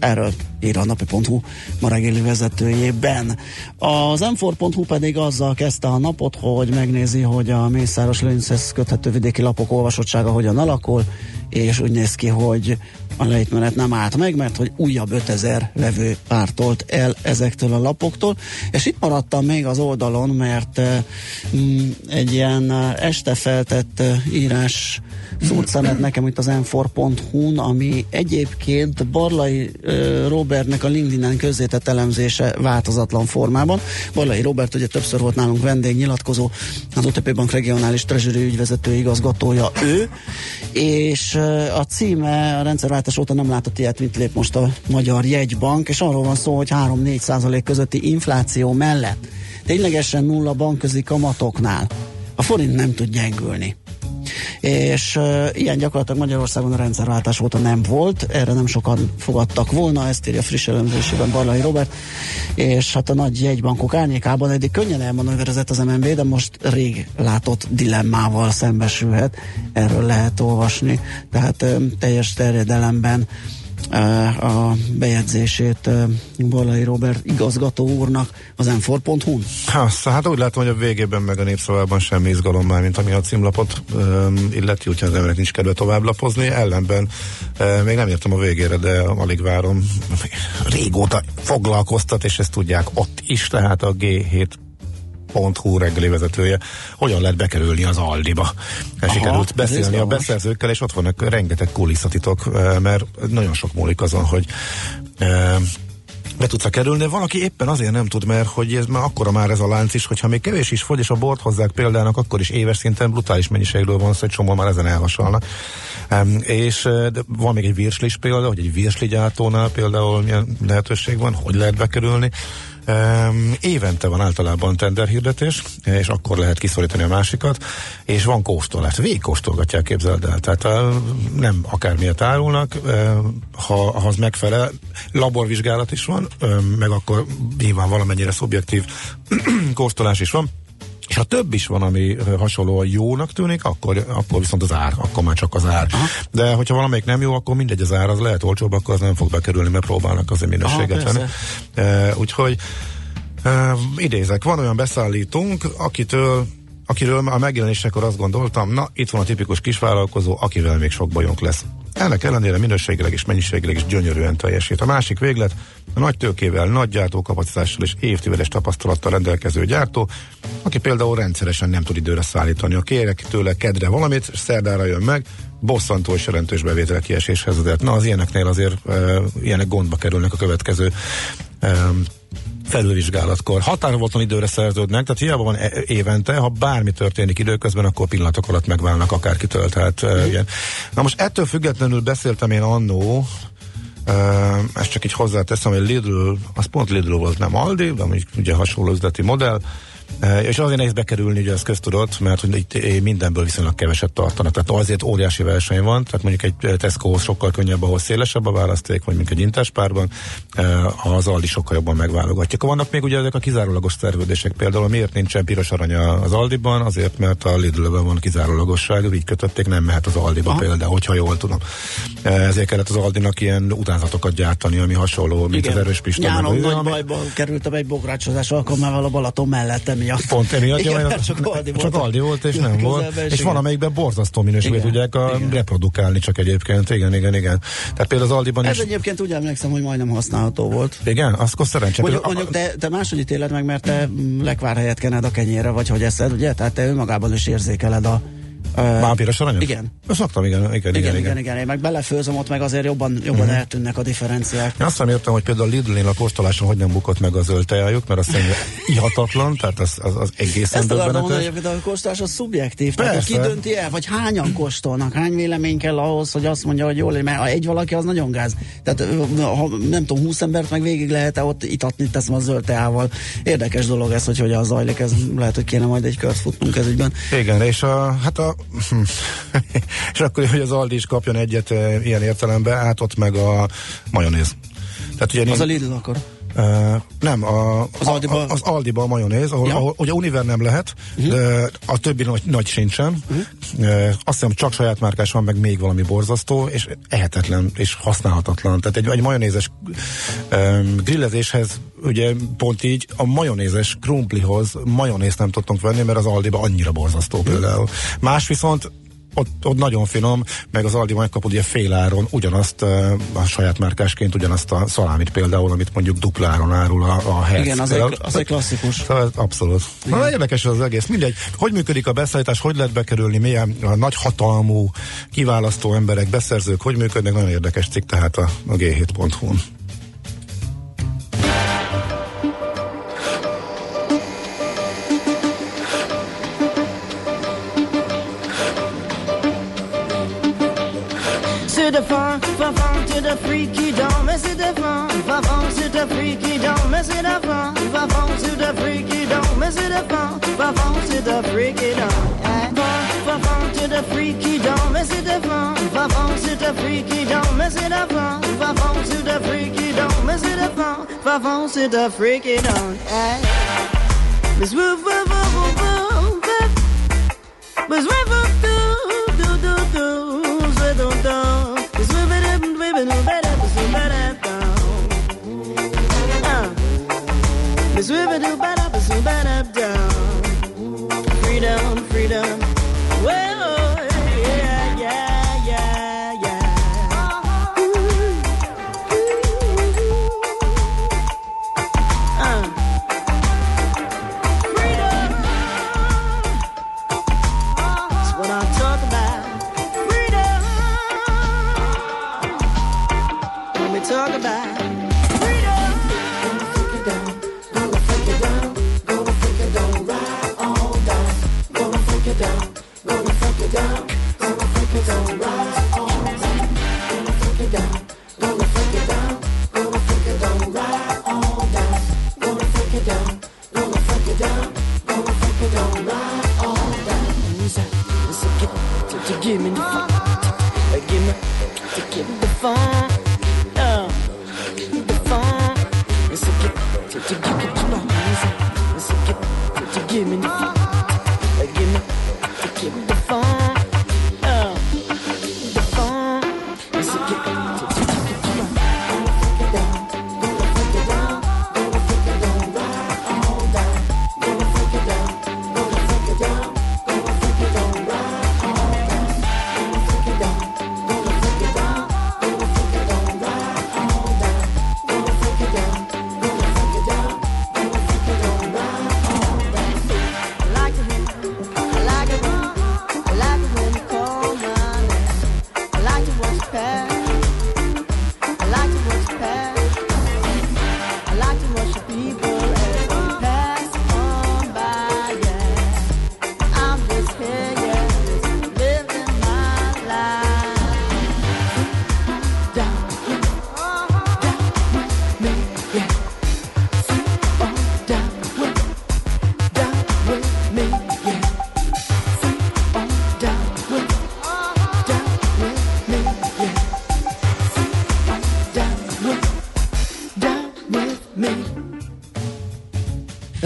Erről ír a napi pont hu ma reggeli vezetőjében. Az em négy pont hu pedig azzal kezdte a napot, hogy megnézi, hogy a Mészáros-Lőrinchez köthető vidéki lapok olvasottsága hogyan alakul, és úgy néz ki, hogy a lejtmenet nem állt meg, mert hogy újabb ötezer vevő pártolt el ezektől a lapoktól, és itt maradtam még az oldalon, mert mm, egy ilyen este feltett írás szúrt nekem itt az em négy pont hu-n, ami egyébként Barlai uh, Robertnek a LinkedIn-en közzétett elemzése változatlan formában. Barlai Róbert ugye többször volt nálunk vendégnyilatkozó, az o té pé Bank regionális treasury ügyvezető igazgatója ő, és uh, a címe a rendszerváltozás óta nem látott ilyet, mint lép most a Magyar Jegybank, és arról van szó, hogy három-négy százalék közötti infláció mellett ténylegesen nulla bankközi kamatoknál a forint nem tud gyengülni. És e, ilyen gyakorlatilag Magyarországon a rendszerváltás óta nem volt, erre nem sokan fogadtak volna, ezt írja friss elemzésében Barlai Róbert, és hát a nagy jegybankok árnyékában eddig könnyen elmanőverezett az em en bé, de most rég látott dilemmával szembesülhet, erről lehet olvasni, tehát e, teljes terjedelemben e, a bejegyzését e, Barlai Róbert igazgató úrnak az em négy pont hu-n. Há, hát úgy látom, hogy a végében meg a Népszavában semmi izgalom már, mint ami a címlapot um, illeti, úgyhogy az emberek nincs kedve tovább lapozni, ellenben uh, még nem értem a végére, de alig várom, régóta foglalkoztat, és ezt tudják ott is, tehát a gé hét pont hu reggeli vezetője, hogyan lehet bekerülni az Aldiba. Aha, sikerült beszélni a beszerzőkkel, és ott vannak rengeteg kulisszatitok, mert nagyon sok múlik azon, hogy be tudsz kerülni, de valaki éppen azért nem tud, mert hogy ez már akkora már ez a lánc is, hogyha még kevés is fogy, és a bort hozzák példának, akkor is éves szinten brutális mennyiségről van szó, hogy csomó már ezen elhasalnak. Um, és de van még egy virslis példa, hogy egy virsligyártónál például milyen lehetőség van, hogy lehet bekerülni. Um, évente van általában tenderhirdetés, és akkor lehet kiszorítani a másikat, és van kóstolás. Végigkóstolgatják, képzeld el. Tehát um, nem akármilyet árulnak, um, ha, ha az megfelel, laborvizsgálat is van, um, meg akkor nyilván valamennyire szubjektív kóstolás is van, és ha több is van, ami hasonlóan jónak tűnik, akkor, akkor viszont az ár, akkor már csak az ár. Aha. De hogyha valamelyik nem jó, akkor mindegy az ár, az lehet olcsóbb, akkor az nem fog bekerülni, mert próbálnak azért minőséget venni. E, úgyhogy e, idézek, van olyan beszállítónk, akitől akiről a megjelenésekor azt gondoltam, na, itt van a tipikus kisvállalkozó, akivel még sok bajunk lesz. Ennek ellenére minőségileg és mennyiségileg is gyönyörűen teljesít. A másik véglet, a nagy tőkével, nagy gyártókapacitással és évtizedes tapasztalattal rendelkező gyártó, aki például rendszeresen nem tud időre szállítani. A kérek tőle kedre valamit, és szerdára jön meg, bosszantó és jelentős bevétel kieséshez vezet. Na, az ilyeneknél azért e, ilyenek gondba kerülnek a következő e, felülvizsgálatkor. Határvonalon időre szerződnek, tehát hiába van évente, ha bármi történik időközben, akkor pillanatok alatt megválnak akárkitől, tehát mm. uh, ilyen. Na most ettől függetlenül beszéltem én annó, uh, ezt csak így hozzáteszem, hogy Lidl, az pont Lidl volt, nem Aldi, de ugye hasonló üzleti modell, uh, és azért nehéz bekerülni, ugye ez köztudott, mert hogy itt mindenből viszonylag keveset tartanak, tehát azért óriási verseny van, tehát mondjuk egy Tesco sokkal könnyebb, ahol szélesebb a választék, vagy mondjuk egy Interspárban, az Aldi sokkal jobban megválogatja. Vannak még ugye ezek a kizárólagos szerződések, például miért nincsen piros arany az Aldiban, azért mert a Lidlben van kizárólagosság, így kötötték, nem mehet az Aldiba Aha. például, hogyha jól tudom. Ezért kellett az Aldinak ilyen utánzatokat gyártani, ami hasonló, mint igen. az erős Pistán. Nyáron nagy ami... bajban kerültem egy bográcsozás alkalmával a Balaton mellett, emiatt. Pont emiatt, igen, jaj, csak, Aldi csak Aldi volt, és nem volt. És igen. van, amelyikben borzasztó minőségben tudják a igen. reprodukálni csak egyébként. Igen, igen, igen. Tehát például az Aldiban ez is... egyébként úgy emlékszem, hogy majdnem használható volt. Igen, akkor szerencsé. Mondjuk, mondjuk te, te máshogy ítéled meg, mert te lekvár helyett kened a kenyérre, vagy hogy eszed, ugye? Tehát te önmagában is érzékeled a Már piros aranyot? Igen. Szoktam, igen, igen, igen. Igen, igen, igen. Én meg belefőzöm, ott meg azért jobban, jobban uh-huh. eltűnnek a differenciák. Én azt reméltem, hogy például a Lidl-nél a kóstoláson hogy nem bukott meg a zöld tejájuk, mert azt mondja, ihatatlan, tehát az, az, az egészen döbbenetes. Ezt akarom mondani, hogy a kóstolás az szubjektív. Tehát ki dönti el, vagy hányan kóstolnak, hány vélemény kell ahhoz, hogy azt mondja, hogy jól, mert ha egy valaki, az nagyon gáz. Tehát ha, nem tudom, húsz embert meg végig lehet-e ott itatni, teszem a zöld teával. Érdekes dolog ez, hogy hogyan zajlik, ez lehet, hogy kéne majd egy kört futnunk ez ügyben. Igen, és a, hát a és akkor, hogy az Aldi is kapjon egyet e, ilyen értelemben, át ott meg a majonéz. Tehát ugye az én, a Lidl akkor? E, nem, a, az, a, Aldiba? az Aldiba a majonéz, ahol, ja. ahol ugye Univer nem lehet, uh-huh. de a többi nagy, nagy sincsen. Uh-huh. E, azt hiszem csak saját márkás van, meg még valami borzasztó, és ehetetlen, és használhatatlan. Tehát egy, egy majonézes e, grillezéshez ugye pont így a majonézes krumplihoz majonézt nem tudtunk venni, mert az Aldiba annyira borzasztó például. Más viszont ott, ott nagyon finom, meg az Aldi megkapod ilyen féláron ugyanazt a saját márkásként, ugyanazt a szalámit például, amit mondjuk dupláron árul a, a Herc. Igen, az, egy, az egy klasszikus. Abszolút. Na, érdekes az egész. Mindegy. Hogy működik a beszállítás, hogy lehet bekerülni, milyen a nagy hatalmú kiválasztó emberek, beszerzők, hogy működnek, nagyon érdekes cikk, tehát a, a gé hét pont hú-n. C'est de fun, fun, fun, c'est de fric qui dort, mais c'est de fun, fun, fun, c'est de fric qui dort, mais c'est de fun, fun, fun, c'est de fric qui dort, mais c'est de fun, fun, fun, c'est de fric qui dort, fun, fun, fun, c'est de fric qui dort, mais c'est de fun, fun, fun, c'est de fric qui dort, mais c'est de fun, fun, fun, c'est de fric qui dort, mais c'est de fun, fun, fun, c'est de fric qui dort, mais woo woo woo woo, mais woo woo do do do, mais do do. It's river do bad up, it's bad up down. Freedom, freedom. Whoa, yeah, yeah, yeah, yeah. Ooh, ooh. Uh. Freedom. That's what I talk about. Freedom. When we talk about.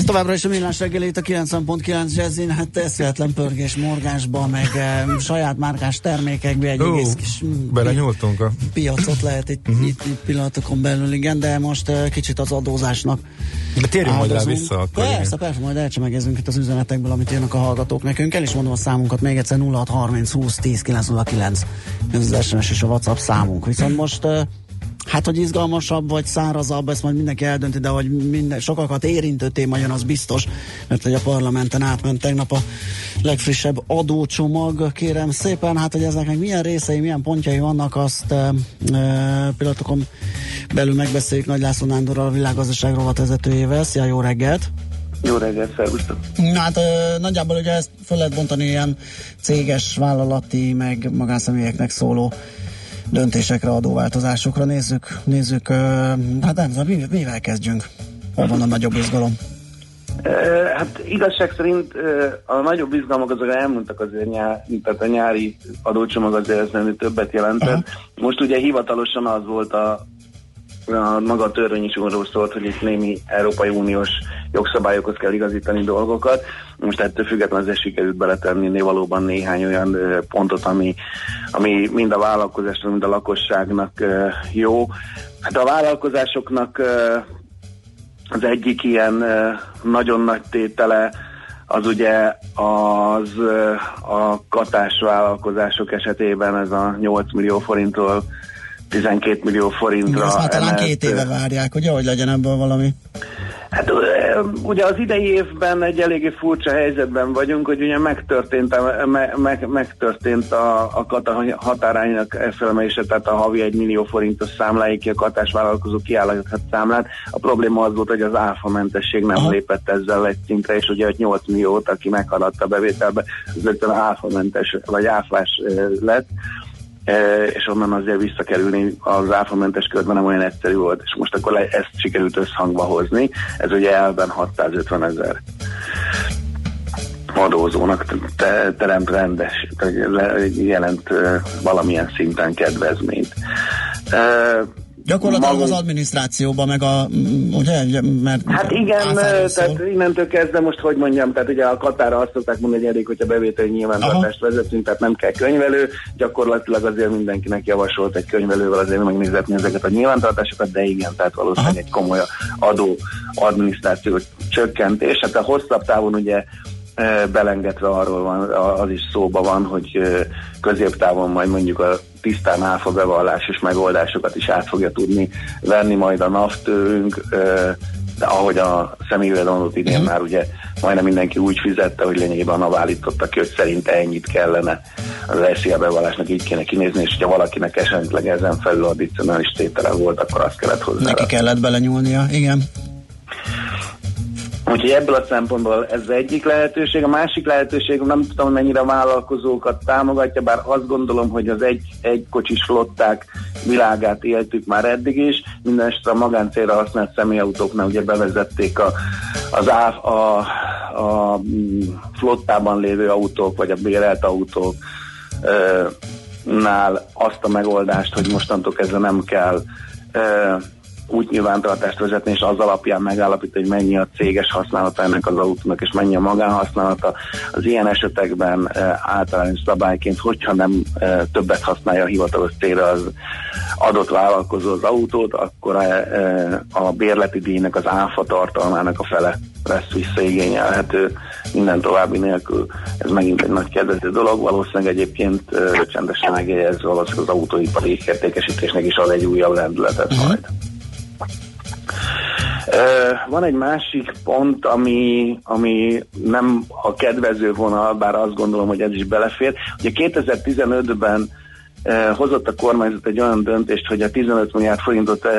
Továbbra is a Millás reggeli, itt a kilencven pont kilenc Jazzin, hát teszületlen pörgés morgásba, meg e, saját márkás termékekbe egy Ó, egész kis belenyúltunk a piacot lehet itt, uh-huh. itt, itt pillanatokon belül, igen, de most e, kicsit az adózásnak. De térjünk majd rá vissza akkor. Persze, persze, majd elcsemegezünk itt az üzenetekből, amit írnak a hallgatók nekünk. El is mondom a számunkat még egyszer, nulla hat harminc húsz tíz kilenc nulla kilenc az es em es és a WhatsApp számunk. Viszont most... E, Hát, hogy izgalmasabb vagy szárazabb, ezt majd mindenki eldönti, de hogy minden, sokakat érintő téma jön, az biztos, mert hogy a parlamenten átment tegnap a legfrissebb adócsomag, kérem szépen, hát, hogy ezeknek milyen részei, milyen pontjai vannak, azt e, e, pillanatokon belül megbeszéljük Nagy László Nándorral, a világgazdaság rovatvezetőjével. Szia, jó reggelt! Jó reggelt, szervusztok! Na hát ö, nagyjából ugye ezt föl lehet bontani ilyen céges, vállalati, meg magánszemélyeknek szóló döntésekre, adóváltozásokra. Nézzük, nézzük, uh, hát nem, mivel kezdjünk? Hol van a nagyobb izgalom? Hát igazság szerint a nagyobb izgalmak azok elmúltak azért, nyár, tehát a nyári adócsomag azért nem többet jelentett. Aha. Most ugye hivatalosan az volt a, a maga a törvény is arról szólt, hogy itt némi Európai Uniós jogszabályokhoz kell igazítani dolgokat. Most ettől függetlenül azért sikerült beletenni valóban néhány olyan pontot, ami, ami mind a vállalkozásnak, mind a lakosságnak jó. Hát a vállalkozásoknak az egyik ilyen nagyon nagy tétele az ugye az a katás vállalkozások esetében ez a nyolc millió forintról tizenkét millió forintra. Ezt már talán két éve várják, ugye, hogy legyen ebből valami? Hát ugye az idei évben egy eléggé furcsa helyzetben vagyunk, hogy ugye megtörtént a, me, meg, megtörtént a, a kata határánynak felemelése, tehát a havi egy millió forintos számláig ki a katás vállalkozó kiállíthat számlát. A probléma az volt, hogy az áfamentesség nem Aha. lépett ezzel egy szintre, és ugye nyolc milliót, aki meghaladta a bevételbe, az ötven áfamentes vagy áfás lett. És onnan azért visszakerülni az áfamentes körben nem olyan egyszerű volt, és most akkor ezt sikerült összhangba hozni. Ez ugye elben hatszázötven ezer adózónak teremt rendes, jelent valamilyen szinten kedvezményt. Gyakorlatilag magunk... az adminisztrációban meg a... Ugye, mert hát igen, tehát innentől kezdve most hogy mondjam, tehát ugye a katára azt szokták mondani, hogy elég, hogyha bevételi nyilvántartást vezetünk, tehát nem kell könyvelő, gyakorlatilag azért mindenkinek javasolt egy könyvelővel azért megnézetni ezeket a nyilvántartásokat, de igen, tehát valószínűleg Aha. egy komoly adó adminisztráció csökkentés, hát a hosszabb távon ugye belengedve arról van, az is szóba van, hogy középtávon majd mondjuk a tisztán áfa bevallásos megoldásokat is át fogja tudni venni majd a NAV tőlünk, de ahogy a személyvédelmot idén mm. már ugye majdnem mindenki úgy fizette, hogy lényegében a NAV állította ki, hogy szerinte ennyit kellene az es zé á bevallásnak, így kéne kinézni, és ha valakinek esetleg ezen felül addicionális tétele volt, akkor azt kellett hozzá. Neki kellett belenyúlnia, igen. Úgyhogy ebből a szempontból ez egyik lehetőség. A másik lehetőség, nem tudom, mennyire a vállalkozókat támogatja, bár azt gondolom, hogy az egy, egy kocsis flották világát éltük már eddig is. Mindenesetre a magáncélra használt személyautóknál ugye bevezették a, az áf, a, a flottában lévő autók, vagy a bérelt autóknál azt a megoldást, hogy mostantól kezdve nem kell úgy nyilvántartást vezetni, és az alapján megállapítani, hogy mennyi a céges használata ennek az autónak, és mennyi a magánhasználata. Az ilyen esetekben e, általános szabályként, hogyha nem e, többet használja a hivatalos célra az adott vállalkozó az autót, akkor e, e, a bérleti díjnak, az áfa tartalmának a fele lesz visszaigényelhető minden további nélkül. Ez megint egy nagy kedvező dolog. Valószínűleg egyébként e, csendesen megjegyez, valószínűleg az autóipari értékesítésnek is ad egy újabb rendületet majd. Uh, van egy másik pont, ami, ami nem a kedvező vonal, bár azt gondolom, hogy ez is belefér. Ugye kétezer-tizenötben uh, hozott a kormányzat egy olyan döntést, hogy a tizenöt milliárd forintot uh,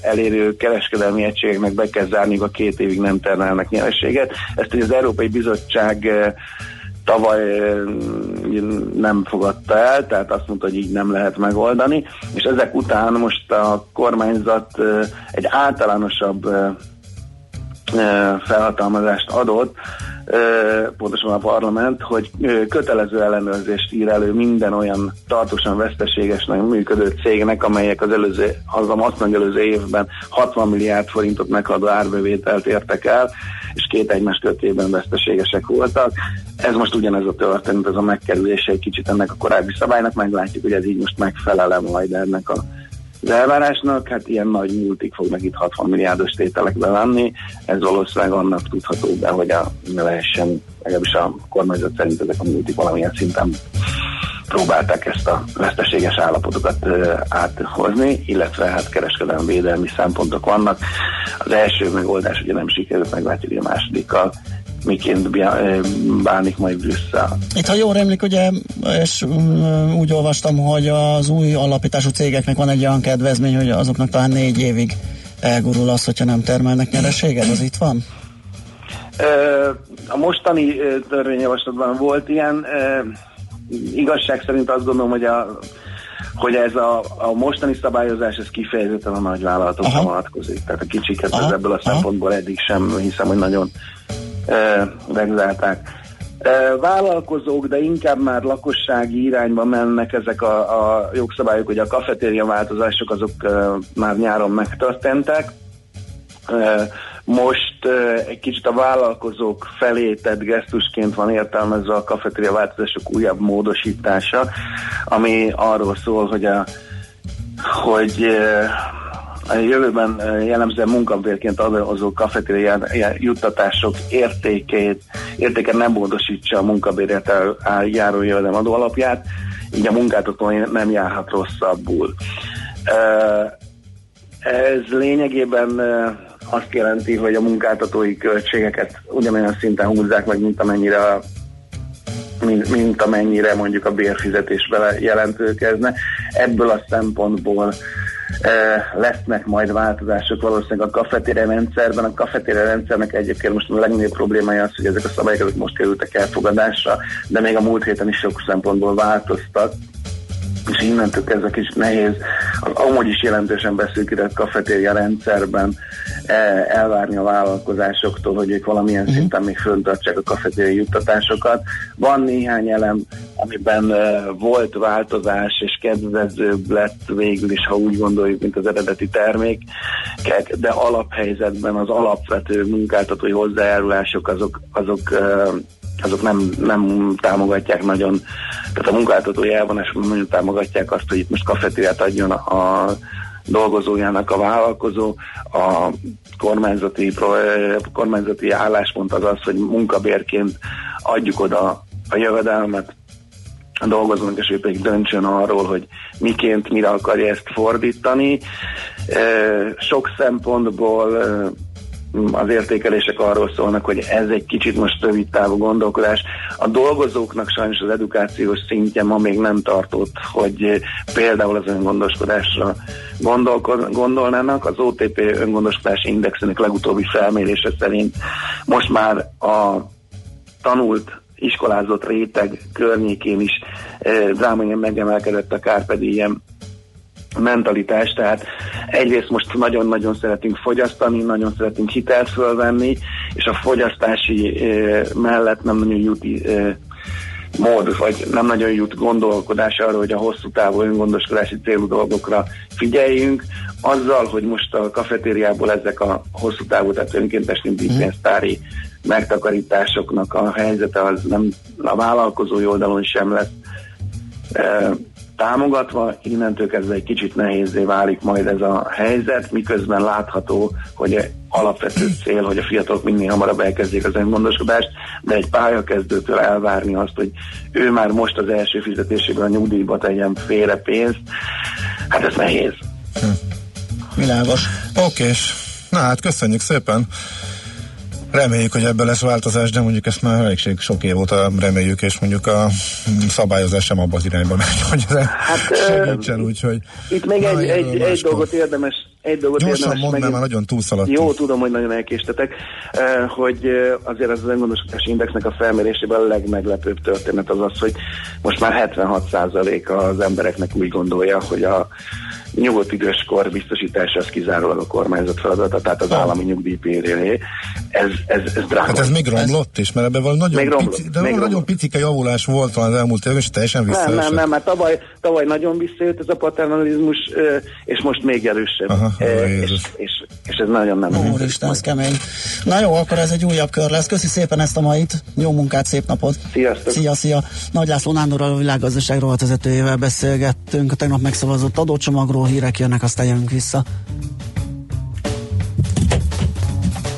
elérő kereskedelmi egységeknek be kell zárniuk, a két évig nem termelnek nyereséget. Ezt ugye az Európai Bizottság uh, tavaly nem fogadta el, tehát azt mondta, hogy így nem lehet megoldani, és ezek után most a kormányzat egy általánosabb felhatalmazást adott, pontosan a parlament, hogy kötelező ellenőrzést ír elő minden olyan tartósan veszteségesnek működő cégnek, amelyek az előző, azon azt mondja, előző évben hatvan milliárd forintot meghaladó árbevételt értek el, és két egymás kötében veszteségesek voltak. Ez most ugyanez a történet, ez a megkerülése egy kicsit ennek a korábbi szabálynak, meglátjuk, hogy ez így most megfelele majd ennek a az elvárásnak, hát ilyen nagy múltig fognak itt hatvan milliárdos tételekbe lenni, ez valószínűleg annak tudható be, hogy a, ne lehessen, legalábbis a kormányzat szerint ezek a múltig valamilyen szinten próbálták ezt a veszteséges állapotokat ö, áthozni, illetve hát kereskedelmi védelmi szempontok vannak. Az első megoldás ugye nem sikerült, meglátjuk a másodikkal miként bánik majd Brüsszel. Itt, ha jól emlik, ugye, és úgy olvastam, hogy az új alapítású cégeknek van egy olyan kedvezmény, hogy azoknak talán négy évig elgurul az, hogyha nem termelnek nyereséget, az itt van? A mostani törvényjavaslatban volt ilyen, igazság szerint azt gondolom, hogy a hogy ez a, a mostani szabályozás, ez kifejezetten a nagyvállalatokra aha. vonatkozik. Tehát a kicsiket aha. ebből a szempontból aha. eddig sem hiszem, hogy nagyon eh, megzárták. Eh, vállalkozók, de inkább már lakossági irányba mennek ezek a, a jogszabályok, hogy a kafetéria változások azok eh, már nyáron megtörténtek. Eh, most eh, egy kicsit a vállalkozók felé tett gesztusként van értelmezve a kafetéria változások újabb módosítása, ami arról szól, hogy a, hogy eh, a jövőben eh, jellemzően munkabérként adózó kafetéria juttatások értékét, értéke nem módosítsa a munkabérért járó jövedelem adó alapját, így a munkáltató nem járhat rosszabbul. Eh, Ez lényegében azt jelenti, hogy a munkáltatói költségeket ugyanolyan szinten húzzák meg, mint amennyire, mint, mint amennyire mondjuk a bérfizetésbe jelentőkezne. Ebből a szempontból lesznek majd változások valószínűleg a kafetéria rendszerben. A kafetéria rendszernek egyébként most a legnagyobb problémája az, hogy ezek a szabályok most kerültek elfogadásra, de még a múlt héten is sok szempontból változtak, és innentől kezdve kicsit nehéz az amúgy is jelentősen beszűkített kafetéria rendszerben elvárni a vállalkozásoktól, hogy ők valamilyen uh-huh. szinten még fönntartsák a kafetéria juttatásokat. Van néhány elem, amiben volt változás, és kedvezőbb lett végül is, ha úgy gondoljuk, mint az eredeti termékek, de alaphelyzetben az alapvető munkáltatói hozzájárulások azok, azok azok nem, nem támogatják nagyon, tehát a munkáltatói elvonásban nagyon támogatják azt, hogy itt most kafetériát adjon a, a dolgozójának a vállalkozó. A kormányzati, kormányzati álláspont az az, hogy munkabérként adjuk oda a jövedelmet a dolgozónak, és ő pedig döntsön arról, hogy miként, mire akarja ezt fordítani. Sok szempontból az értékelések arról szólnak, hogy ez egy kicsit most rövid távú gondolkodás. A dolgozóknak sajnos az edukációs szintje ma még nem tartott, hogy például az öngondoskodásra gondolnának. Az o té pé öngondoskodás indexének legutóbbi felmérése szerint most már a tanult, iskolázott réteg környékén is drámaian megemelkedett a kárpedíjem mentalitás, tehát egyrészt most nagyon-nagyon szeretünk fogyasztani, nagyon szeretünk hitelt fölvenni, és a fogyasztási e, mellett nem nagyon jut e, mód, vagy nem nagyon jut gondolkodás arra, hogy a hosszú távú öngondoskodási célú dolgokra figyeljünk. Azzal, hogy most a kafetériából ezek a hosszú távú, tehát önkéntes nyugdíjpénztári megtakarításoknak a helyzete az nem a vállalkozói oldalon sem lesz e, támogatva, innentől kezdve egy kicsit nehézzé válik majd ez a helyzet, miközben látható, hogy alapvető cél, hogy a fiatalok minél hamarabb elkezdjék az öngondoskodást, de egy pályakezdőtől elvárni azt, hogy ő már most az első fizetésében a nyugdíjba tegyen félre pénzt, hát ez nehéz. Hm. Világos. Okés. Na hát köszönjük szépen. Reméljük, hogy ebből lesz változás, de mondjuk ezt már elég sok év óta reméljük, és mondjuk a szabályozás sem abba az irányba megy, hogy ez hát, segítsen, úgyhogy... Itt még egy, egy, egy dolgot érdemes... Egy dolgot gyorsan mondd, mert már nagyon túlszaladtunk. Jó, tudom, hogy nagyon elkéstetek, hogy azért az öngondoskodás indexnek a felmérésében a legmeglepőbb történet az az, hogy most már hetvenhat százaléka az embereknek úgy gondolja, hogy a nyugodt időskor biztosítása az kizárólag a kormányzat feladata, tehát az oh. állami nyugdíjpénzé. Ez, ez, ez drága. Hát ez még romlott is, mert ebben nagyon, romlott, pici, de nagyon picike javulás volt az elmúlt évben, és teljesen visszaesett. Nem, nem, nem, mert tavaly, tavaly nagyon visszajött ez a paternalizmus, és most még erősebb. Aha. És, és, és ez nagyon nem jó. Úristen, ez kemény. Na jó, akkor ez egy újabb kör lesz. Köszi szépen ezt a mait. Jó munkát, szép napot. Sziasztok. Szia, szia. Nagy László Nándorral, a világgazdaság rovatvezetőjével beszélgettünk. A tegnap megszavazott adócsomagról hírek jönnek, aztán jönünk vissza.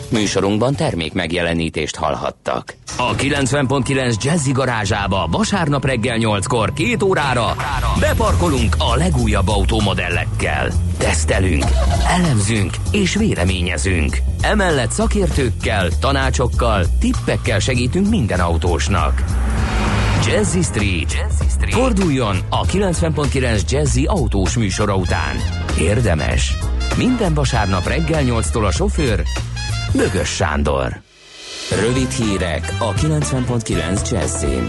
Műsorunkban termék megjelenítést hallhattak. A kilencven egész kilenc Jazzy garázsába vasárnap reggel nyolckor két órára beparkolunk a legújabb automodellekkel. Tesztelünk, elemzünk és véleményezünk. Emellett szakértőkkel, tanácsokkal, tippekkel segítünk minden autósnak. Jazzy Street. Forduljon a kilencven egész kilenc Jazzy autós műsora után. Érdemes. Minden vasárnap reggel nyolctól a sofőr Bögös Sándor. Rövid hírek a kilencven egész kilenc Jazz-én.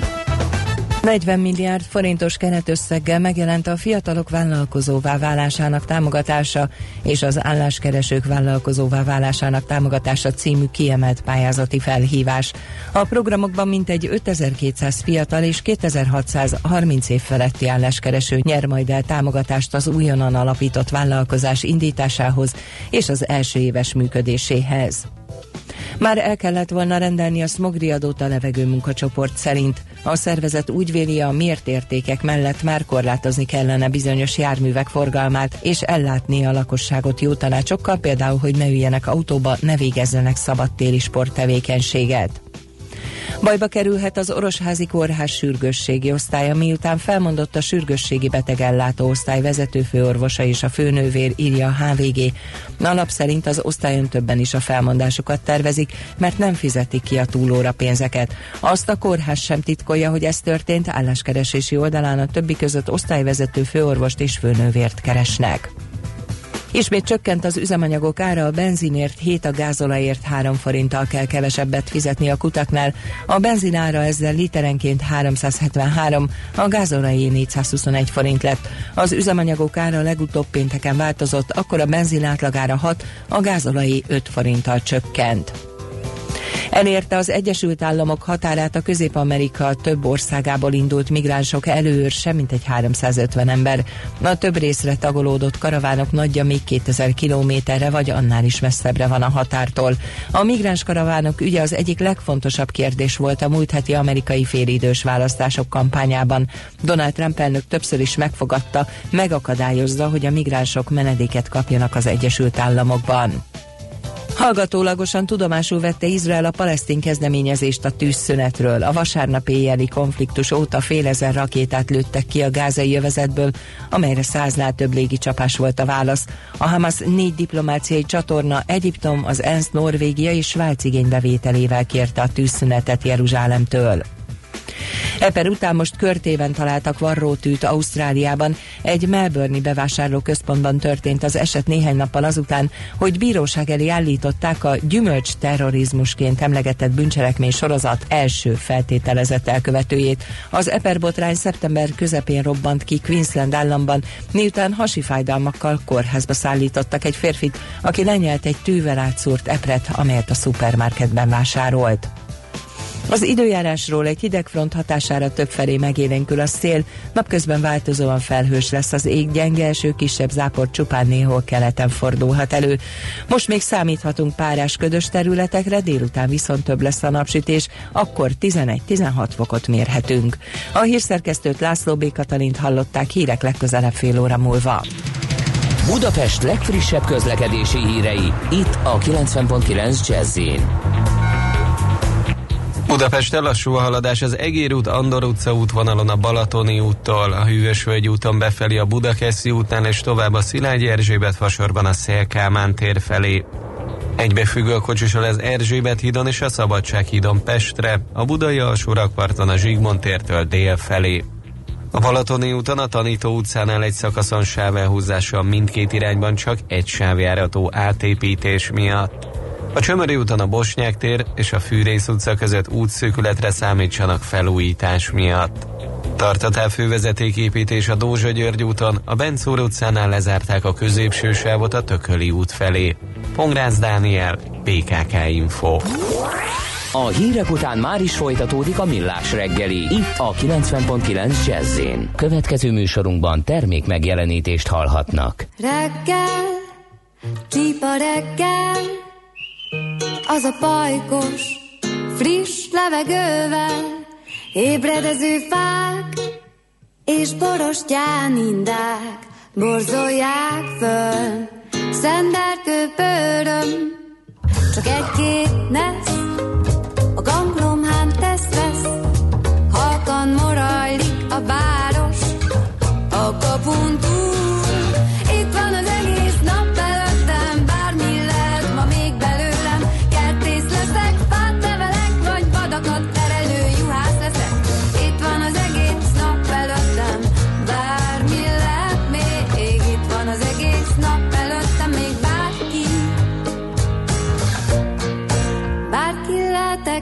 negyven milliárd forintos keretösszeggel megjelent a fiatalok vállalkozóvá válásának támogatása és az álláskeresők vállalkozóvá válásának támogatása című kiemelt pályázati felhívás. A programokban mintegy ötezer-kétszáz fiatal és kétezer-hatszázharminc év feletti álláskereső nyer majd el támogatást az újonnan alapított vállalkozás indításához és az első éves működéséhez. Már el kellett volna rendelni a smogriadót a levegő munkacsoport szerint. A szervezet úgy véli, a mért értékek mellett már korlátozni kellene bizonyos járművek forgalmát, és ellátni a lakosságot jó tanácsokkal, például, hogy ne üljenek autóba, ne végezzenek szabadtéli sporttevékenységet. Bajba kerülhet az Orosházi Kórház sürgősségi osztálya, miután felmondott a sürgősségi betegellátó osztály vezető főorvosa és a főnővér, írja a há vé gé. A lap szerint az osztályon többen is a felmondásokat tervezik, mert nem fizetik ki a túlóra pénzeket. Azt a kórház sem titkolja, hogy ez történt, álláskeresési oldalán a többi között osztályvezető főorvost és főnővért keresnek. Ismét csökkent az üzemanyagok ára, a benzinért hét, a gázolajért három forinttal kell kevesebbet fizetni a kutaknál. A benzin ára ezzel literenként háromszázhetvenhárom, a gázolajé négyszázhuszonegy forint lett. Az üzemanyagok ára legutóbb pénteken változott, akkor a benzin átlagára hat, a gázolajé öt forinttal csökkent. Elérte az Egyesült Államok határát a Közép-Amerika több országából indult migránsok előőrse, mintegy háromszázötven ember. A több részre tagolódott karavánok nagyja még kétezer kilométerre vagy annál is messzebbre van a határtól. A migráns karavánok ügye az egyik legfontosabb kérdés volt a múlt heti amerikai félidős választások kampányában. Donald Trump elnök többször is megfogadta, megakadályozza, hogy a migránsok menedéket kapjanak az Egyesült Államokban. Hallgatólagosan tudomásul vette Izrael a palesztin kezdeményezést a tűzszünetről. A vasárnap éjjeli konfliktus óta fél ezer rakétát lőttek ki a gázai övezetből, amelyre száznál több légicsapás volt a válasz. A Hamas négy diplomáciai csatorna, Egyiptom, az ENSZ, Norvégia és Svájc igénybevételével kérte a tűzszünetet Jeruzsálemtől. Eper után most körtéven találtak varrótűt Ausztráliában. Egy melbourne-i bevásárlóközpontban történt az eset néhány nappal azután, hogy bíróság elé állították a gyümölcs terrorizmusként emlegetett bűncselekmény sorozat első feltételezett elkövetőjét. Az Eper botrány szeptember közepén robbant ki Queensland államban, miután hasi fájdalmakkal kórházba szállítottak egy férfit, aki lenyelt egy tűvel átszúrt epret, amelyet a szupermarketben vásárolt. Az időjárásról: egy hidegfront hatására többfelé megélénkül a szél, napközben változóan felhős lesz az ég, gyenge eső, kisebb zápor csupán néhol keleten fordulhat elő. Most még számíthatunk párás ködös területekre, délután viszont több lesz a napsütés, akkor tizenegy-tizenhat fokot mérhetünk. A hírszerkesztőt, László B. Katalint hallották. Hírek legközelebb fél óra múlva. Budapest legfrissebb közlekedési hírei, itt a kilencven egész kilenc Jazz-en. Budapesten lassú a haladás az Egér út, Andor utca útvonalon a Balatoni úttól, a Hűvösvölgy úton befelé a Budakeszi útnál és tovább a Szilágyi Erzsébet fasorban a Széll Kálmán tér felé. Egybefüggő a kocsisor az Erzsébet hídon és a Szabadság hídon Pestre, a Budai alsó rakparton a Zsigmond tértől dél felé. A Balatoni úton a Tanító utcánál egy szakaszon sávelhúzással mindkét irányban csak egy sávjárató átépítés miatt. A Csömöri úton a Bosnyák tér és a Fűrész utca között útszűkületre számítsanak felújítás miatt. Tart a távfővezetéképítés a Dózsa György úton, a Bencúr utcánál lezárták a középső sávot a Tököli út felé. Pongrász Dániel, bé ká ká Info. A hírek után már is folytatódik a Millás reggeli, itt a kilencven egész kilenc Jazz-en. Következő műsorunkban termék megjelenítést hallhatnak. Reggel, csípa reggel, az a pajkos, friss levegővel, ébredező fák és borostyán indák borzolják föl. Szenderkő bőröm, csak egy-két nesz, a ganglomhán tesz-vesz, halkan morajlik a város, a kapun túl. Itt van az egész nap előttem, bármi lehet ma még belőle.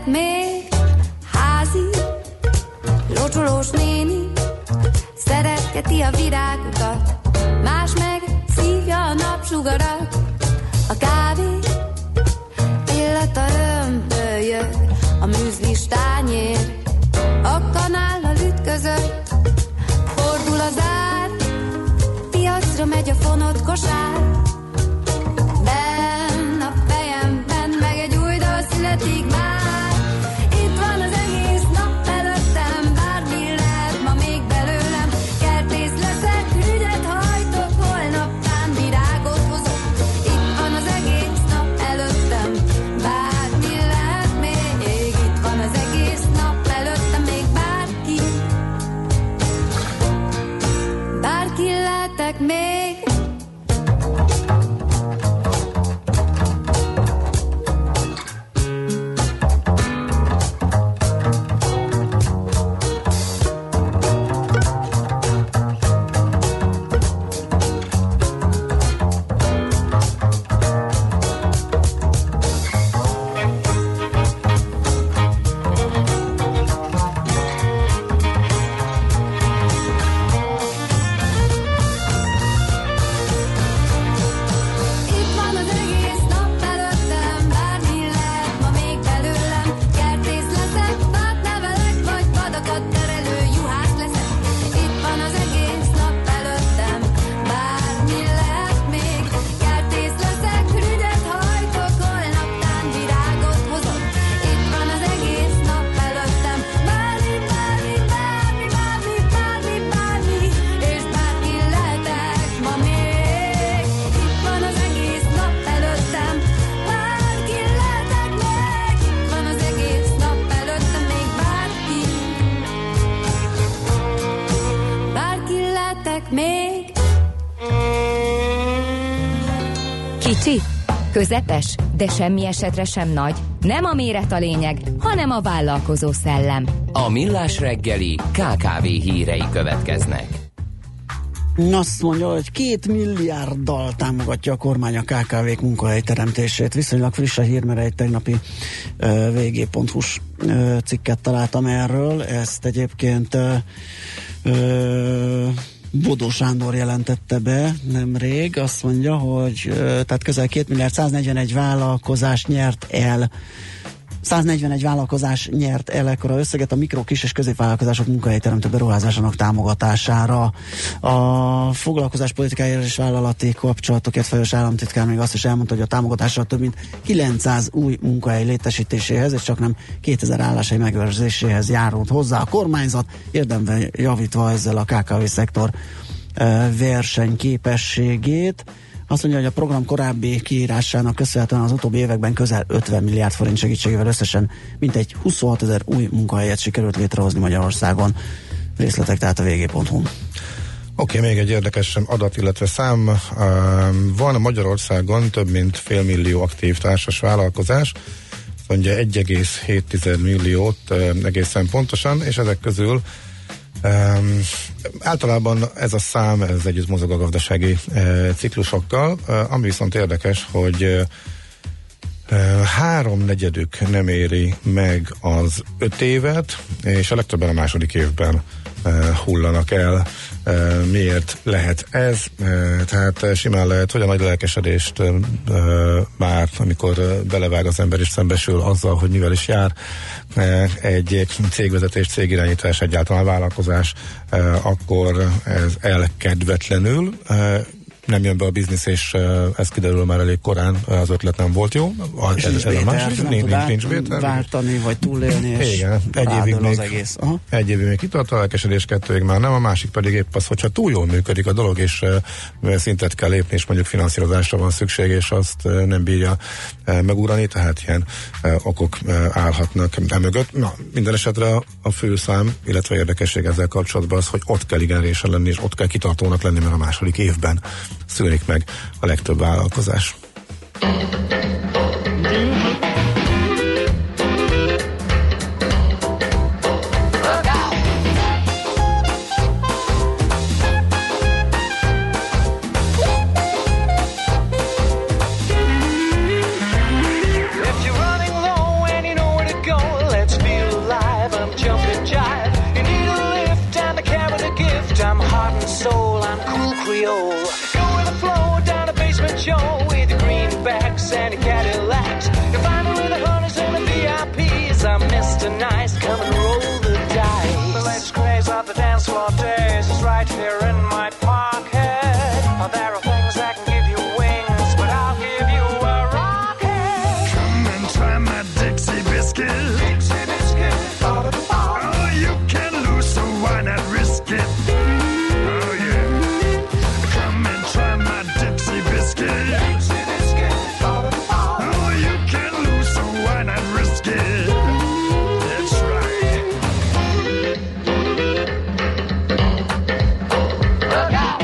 Még házi, locsolós néni szeretgeti a virágukat, más meg szívja a napsugarat. A kávé illata römből jött, a műzlis tányér a kanállal ütközött. Fordul az ár, piacra megy a fonott kosár. Benn a fejemben meg egy új dal születik már. Itt van az egész nap előttem, bármi lehet ma még belőlem. Kertész leszek, ügyet hajtok, holnaptán virágot hozok. Itt van az egész nap előttem, bármi lehet még. Itt van az egész nap előttem, még bárki. Bárki lehetek még. Közepes, de semmi esetre sem nagy. Nem a méret a lényeg, hanem a vállalkozó szellem. A Millás reggeli ká ká vé hírei következnek. Azt mondja, hogy két milliárddal támogatja a kormány a ká ká vék munkahelyteremtését. Viszonylag friss a hír, mert egy tegnapi uh, vg.hu-s uh, cikket találtam erről. Ezt egyébként uh, uh, Bodó Sándor jelentette be nemrég, azt mondja, hogy tehát közel két milliárd száznegyvenegy vállalkozás nyert el száznegyvenegy vállalkozás nyert el ekkora összeget a mikro, kis és középvállalkozások munkahelyteremtő beruházásának támogatására. A foglalkozáspolitikáért és vállalati kapcsolatokért felelős államtitkár még azt is elmondta, hogy a támogatásra több mint kilencszáz új munkahely létesítéséhez és csaknem kétezer álláshely megőrzéséhez járult hozzá a kormányzat, érdemben javítva ezzel a ká ká vé szektor versenyképességét. Azt mondja, hogy a program korábbi kiírásának köszönhetően az utóbbi években közel ötven milliárd forint segítségével összesen mintegy huszonhatezer új munkahelyet sikerült létrehozni Magyarországon. Részletek tehát a vg.hu-n. Oké, okay, még egy érdekes adat, illetve szám. Van Magyarországon több mint fél millió aktív társas vállalkozás, mondja egy egész hét milliót egészen pontosan, és ezek közül Um, általában ez a szám, ez együtt mozog a gazdasági uh, ciklusokkal, uh, ami viszont érdekes, hogy uh, uh, háromnegyedük nem éri meg az öt évet, és a legtöbben a második évben uh, hullanak el. Uh, miért lehet ez? Uh, tehát simán lehet, hogy a nagy lelkesedést uh, már, amikor uh, belevág az ember és szembesül azzal, hogy mivel is jár uh, egy cégvezetés, cégirányítás, egyáltalán vállalkozás, uh, akkor ez elkedvetlenül uh, nem jön be a biznisz, és uh, ez kiderül már elég korán, az ötlet nem volt jó. A, és ez, ez a másik, nincs, nincs, nincs vétel. Váltani, vagy túlélni, és igen, egy évig még, az egész. Aha. Egy évig még kitart a lelkesedés, kettőig már nem, a másik pedig épp az, hogyha túl jól működik a dolog, és uh, szintet kell lépni, és mondjuk finanszírozásra van szükség, és azt uh, nem bírja uh, megúrani, tehát ilyen uh, okok uh, állhatnak emögött. Na, minden esetre a, a fő szám, illetve érdekesség ezzel kapcsolatban az, hogy ott kell igenésen lenni, és ott kell kitartónak lenni, mert a második évben szűnik meg a legtöbb vállalkozás. If you're running low and you know where to go, let's feel alive and jump and jive. You need a dead. That's right. Look out!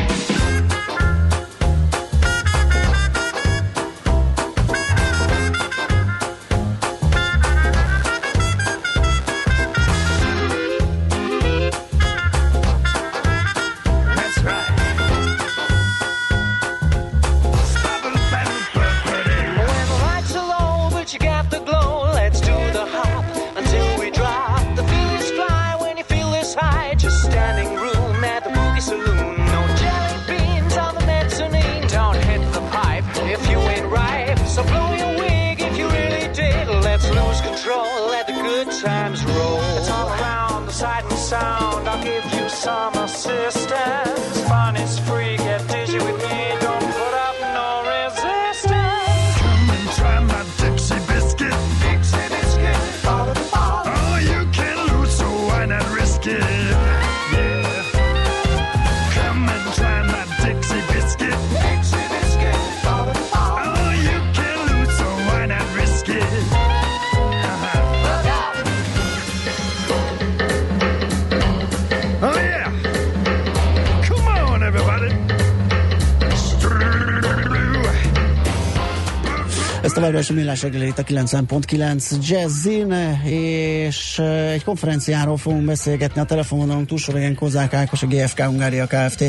Továbbra is a Millás reggeli itt a kilencven egész kilenc Jazzin, és egy konferenciáról fogunk beszélgetni. A telefonon túlsó régen Kozák Ákos, a gé ef ká Hungária Kft.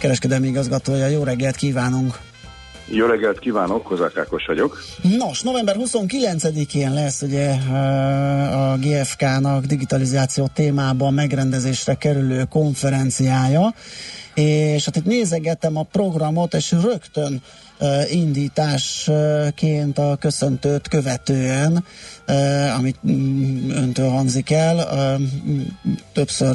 Kereskedelmi igazgatója. Jó reggelt kívánunk! Jó reggelt kívánok, Kozák Ákos vagyok. Nos, november huszonkilencedikén lesz ugye a gé ef ká-nak digitalizáció témában megrendezésre kerülő konferenciája, és hát itt nézegettem a programot, és rögtön indításként a köszöntőt követően, amit öntől hangzik el, többször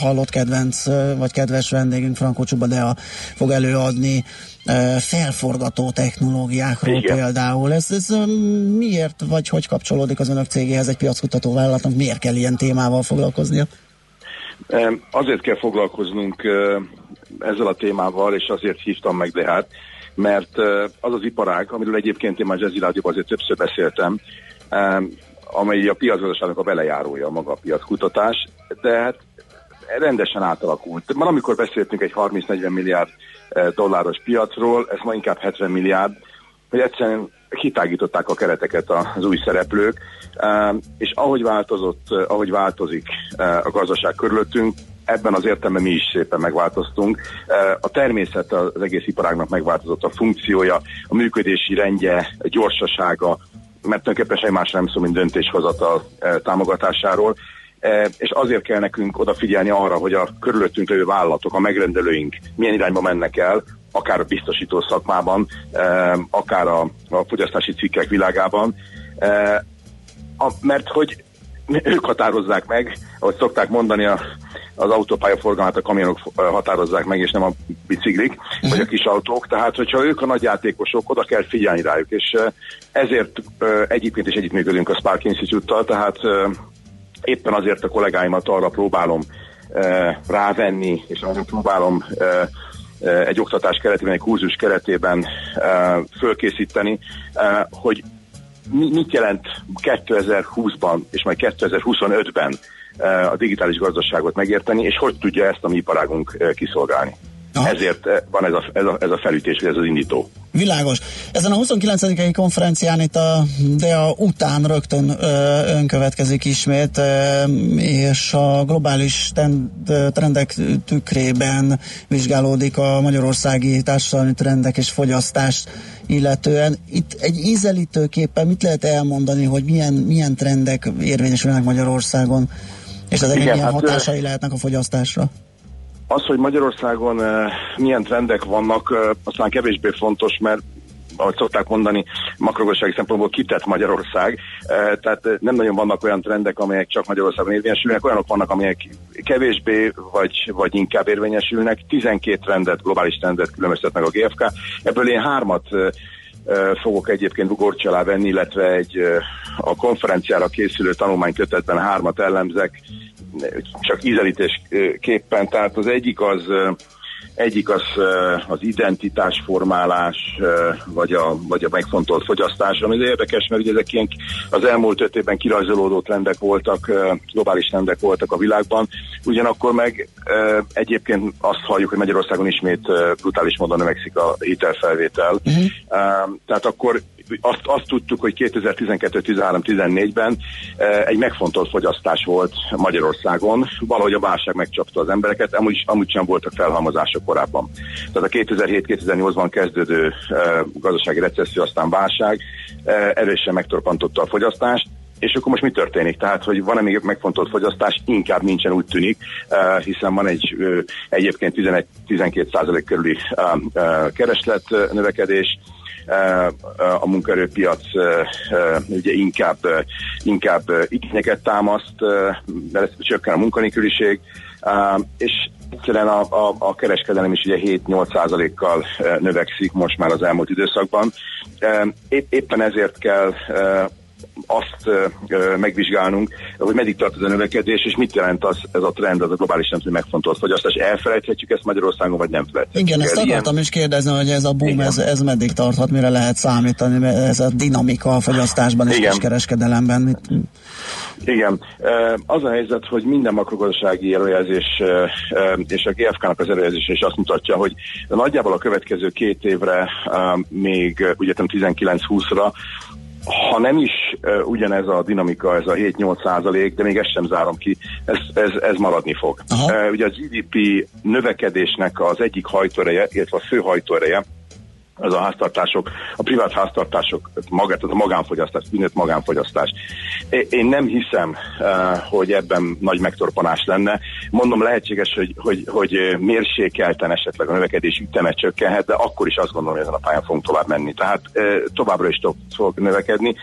hallott kedvenc vagy kedves vendégünk Frankó Csubadea fog előadni felforgató technológiákról. Igen. Például. Ez, ez miért vagy hogy kapcsolódik az önök cégéhez, egy piackutató vállalatnak? Miért kell ilyen témával foglalkoznia? Azért kell foglalkoznunk ezzel a témával, és azért hívtam meg Deát, mert az az iparág, amiről egyébként én már Jazzy Rádióban azért többször beszéltem, amely a piacgazdaságnak a velejárója, maga a piackutatás, de hát rendesen átalakult. Már amikor beszéltünk egy harminc-negyven milliárd dolláros piacról, ez ma inkább hetven milliárd, hogy egyszerűen kitágították a kereteket az új szereplők, és ahogy változott, ahogy változik a gazdaság körülöttünk, ebben az értelemben mi is szépen megváltoztunk. A természet, az egész iparágnak megváltozott a funkciója, a működési rendje, a gyorsasága, mert tulajdonképpen semmi másra nem szó, mint döntéshozatal támogatásáról, és azért kell nekünk odafigyelni arra, hogy a körülöttünk lévő vállalatok, a megrendelőink milyen irányba mennek el, akár a biztosító szakmában, akár a fogyasztási cikkek világában, mert hogy ők határozzák meg, ahogy szokták mondani, a, az autópályaforgalmát a kamionok határozzák meg, és nem a biciklik, uh-huh. vagy a kis autók. Tehát, hogyha ők a nagy játékosok, oda kell figyelni rájuk, és ezért egyébként is együttműködünk a Spark Institute-tal, tehát éppen azért a kollégáimat arra próbálom rávenni, és arra próbálom egy oktatás keretében, egy kurzus keretében fölkészíteni, hogy mit jelent kétezer-húszban és majd kétezer-huszonötben a digitális gazdaságot megérteni, és hogy tudja ezt a mi iparágunk kiszolgálni. Aha. Ezért van ez a, ez, a, ez a felütés, ez az indító. Világos. Ezen a huszonkilencedikei konferencián itt a DEA után rögtön önkövetkezik ismét, és a globális tend, trendek tükrében vizsgálódik a magyarországi társadalmi trendek és fogyasztás illetően. Itt egy ízelítőképpen mit lehet elmondani, hogy milyen, milyen trendek érvényesülnek Magyarországon, és ezek milyen hát hatásai ő... lehetnek a fogyasztásra? Az, hogy Magyarországon uh, milyen trendek vannak, uh, aztán kevésbé fontos, mert ahogy szokták mondani, makrogazdasági szempontból kitett Magyarország, uh, tehát nem nagyon vannak olyan trendek, amelyek csak Magyarországon érvényesülnek, olyanok vannak, amelyek kevésbé vagy, vagy inkább érvényesülnek. tizenkét trendet, globális trendet különböztet meg a gé ef ká, ebből én hármat uh, fogok egyébként górcső alá venni, illetve egy uh, a konferenciára készülő tanulmánykötetben hármat ellenzek, csak ízelítésképpen. Tehát az egyik az Egyik az az identitásformálás, vagy a, vagy a megfontolt fogyasztás, ami érdekes, mert ugye ezek ilyen az elmúlt öt évben kirajzolódó trendek voltak, globális trendek voltak a világban, ugyanakkor meg egyébként azt halljuk, hogy Magyarországon ismét brutális módon növekszik a hitelfelvétel. Uh-huh. Tehát akkor azt, azt tudtuk, hogy kétezer-tizenkettő, tizenhárom, tizennégyben egy megfontolt fogyasztás volt Magyarországon, valahogy a válság megcsapta az embereket, amúgy, amúgy sem voltak felhalmozások korábban. Tehát a kétezer-hét, kétezer-nyolcban kezdődő gazdasági recesszió, aztán válság erősen megtorpantotta a fogyasztást, és akkor most mi történik? Tehát, hogy van-e még megfontolt fogyasztás? Inkább nincsen, úgy tűnik, hiszen van egy egyébként tizenegy-tizenkét százalék körüli kereslet növekedés, a munkaerőpiac ugye inkább, inkább igényeket támaszt, mert csökken a munkanélküliség, és egyszerűen a, a, a kereskedelem is ugye hét-nyolc százalékkal növekszik most már az elmúlt időszakban. Éppen ezért kell azt megvizsgálnunk, hogy meddig tart ez a növekedés, és mit jelent az, ez a trend, az a globális rendszerű megfontolt fogyasztás. Elfelejthetjük ezt Magyarországon, vagy nem felejthetjük? Igen, ezt akartam ilyen... is kérdezni, hogy ez a boom, ez, ez meddig tarthat, mire lehet számítani, ez a dinamika a fogyasztásban és kereskedelemben. Igen, az a helyzet, hogy minden makrogazdasági előjelzés és a gé ef ká-nak az előjelzése is azt mutatja, hogy nagyjából a következő két évre, még ugye tizenkilenc-húszra, ha nem is uh, ugyanez a dinamika, ez a hét-nyolc százalék, de még ezt sem zárom ki, ez, ez, ez maradni fog. Uh, ugye a gé dé pé növekedésnek az egyik hajtóereje, illetve a fő hajtóereje, az a háztartások, a privát háztartások, magát, a magánfogyasztás, mindent magánfogyasztás. Én nem hiszem, hogy ebben nagy megtorpanás lenne. Mondom, lehetséges, hogy, hogy, hogy mérsékelten esetleg a növekedés üteme csökkenhet, de akkor is azt gondolom, hogy ezen a pályán fogunk tovább menni. Tehát továbbra is fog növekedni.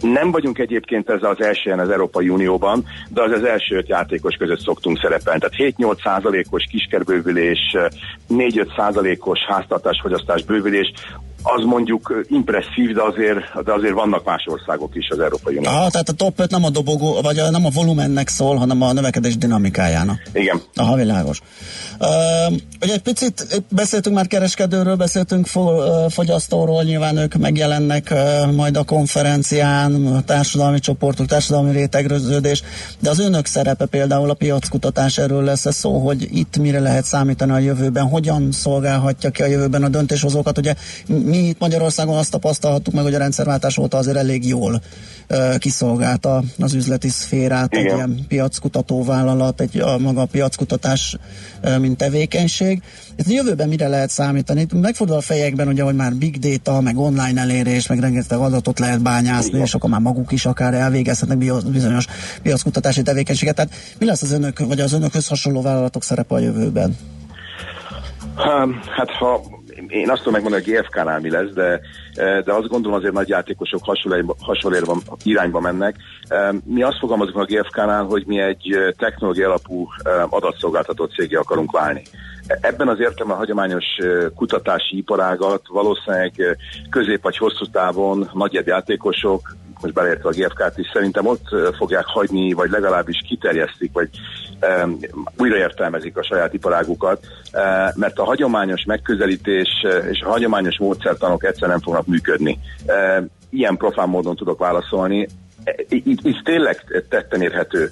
Nem vagyunk egyébként ezzel az elsően az Európai Unióban, de az az első öt játékos között szoktunk szerepelni. Tehát hét-nyolc százalékos kiskerbővülés, négy-öt százalékos háztartásfogyasztás bővülés, az mondjuk impresszív, de azért, de azért vannak más országok is az Európai Unióban. Aha, tehát a top öt nem a dobogó, vagy a, nem a volumennek szól, hanem a növekedés dinamikájának. Igen. Aha, világos. Uh, ugye egy picit beszéltünk már kereskedőről, beszéltünk fogyasztóról, nyilván ők megjelennek uh, majd a konferencián, a társadalmi csoportok, társadalmi rétegöződés, de az önök szerepe például a piackutatás, erről lesz szó, hogy itt mire lehet számítani a jövőben, hogyan szolgálhatja ki a jövőben a döntéshozókat, ugye mi itt Magyarországon azt tapasztalhattuk meg, hogy a rendszerváltás óta azért elég jól uh, kiszolgálta az üzleti szférát. Igen. Egy ilyen piackutatóvállalat, egy a maga a piackutatás uh, mint tevékenység. Itt a jövőben mire lehet számítani? Itt megfordul a fejekben, ugye, hogy már big data, meg online elérés, meg rengeteg adatot lehet bányászni. Igen. És akkor már maguk is akár elvégezhetnek bio- bizonyos piackutatási tevékenységet. Tehát mi lesz az önök, vagy az önökhöz hasonló vállalatok szerepe a jövőben? Um, hát ha Én azt tudom megmondani, hogy gé ef ká-nál mi lesz, de, de azt gondolom azért nagy játékosok hasonló irányba mennek. Mi azt fogalmazunk a gé ef ká-nál, hogy mi egy technológia alapú adatszolgáltató céggé akarunk válni. Ebben az értelemben a hagyományos kutatási iparágat valószínűleg közép vagy hosszú távon nagyobb játékosok, most beleértve a gé ef ká-t is, szerintem ott fogják hagyni, vagy legalábbis kiterjesztik, vagy um, újraértelmezik a saját iparágukat, uh, mert a hagyományos megközelítés uh, és a hagyományos módszertanok egyszerűen nem fognak működni. Uh, ilyen profán módon tudok válaszolni. Itt, itt tényleg tetten érhető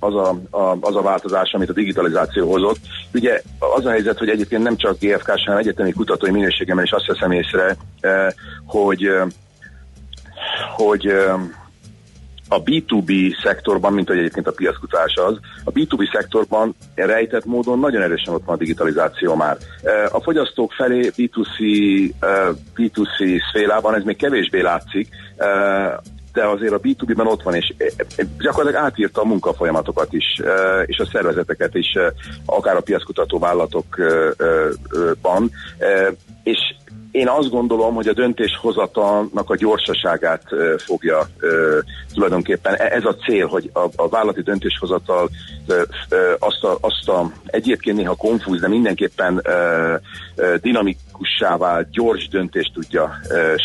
az a, a, az a változás, amit a digitalizáció hozott. Ugye az a helyzet, hogy egyébként nem csak gé ef ká-s, hanem egyetemi kutatói minőségemben is azt veszem észre, uh, hogy uh, hogy a bé kettő bé szektorban, mint hogy egyébként a piackutás az, a bé kettő bé szektorban rejtett módon nagyon erősen ott van a digitalizáció már. A fogyasztók felé bé kettő cé, bé kettő cé szfélában ez még kevésbé látszik, de azért a bé kettő bé-ben ott van, és gyakorlatilag átírta a munkafolyamatokat is, és a szervezeteket is, akár a piackutató vállalatokban, és én azt gondolom, hogy a döntéshozatalnak a gyorsaságát ö, fogja ö, tulajdonképpen. Ez a cél, hogy a, a vállalati döntéshozatal ö, ö, azt, a, azt a egyébként néha konfúz, de mindenképpen ö, ö, dinamik, dinamikussá vált, gyors döntést tudja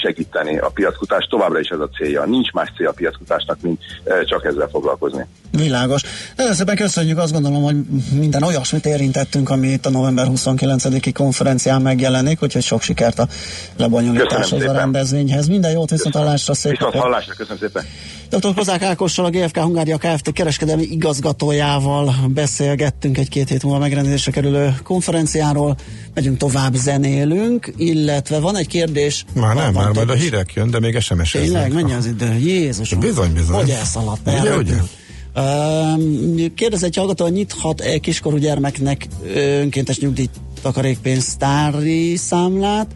segíteni a piackutás. Továbbra is ez a célja. Nincs más cél a piackutásnak, mint csak ezzel foglalkozni. Világos. Nagyon szépen köszönjük, azt gondolom, hogy minden olyasmit érintettünk, ami itt a november huszonkilencediki konferencián megjelenik, úgyhogy sok sikert a lebonyolításhoz, a rendezvényhez. Minden jót, viszont hallásra, szép napot. Viszont hallásra, köszönöm szépen. doktor Kozák Ákossal, a gé ef ká Hungária Kft. Kereskedelmi igazgatójával beszélgettünk egy két hét múlva megrendezésre kerülő konferenciáról. Megyünk tovább, zenélünk, illetve van egy kérdés. Már nem, már majd a hírek jön, de még es em es-eznek. Tényleg, mennyi az idő? Jézusom. Bizony, bizony. Hogy elszaladt el? Ugye, ugye? Kérdez egy hallgató, hogy nyithat-e kiskorú gyermeknek önkéntes nyugdíjtakarékpénztári számlát?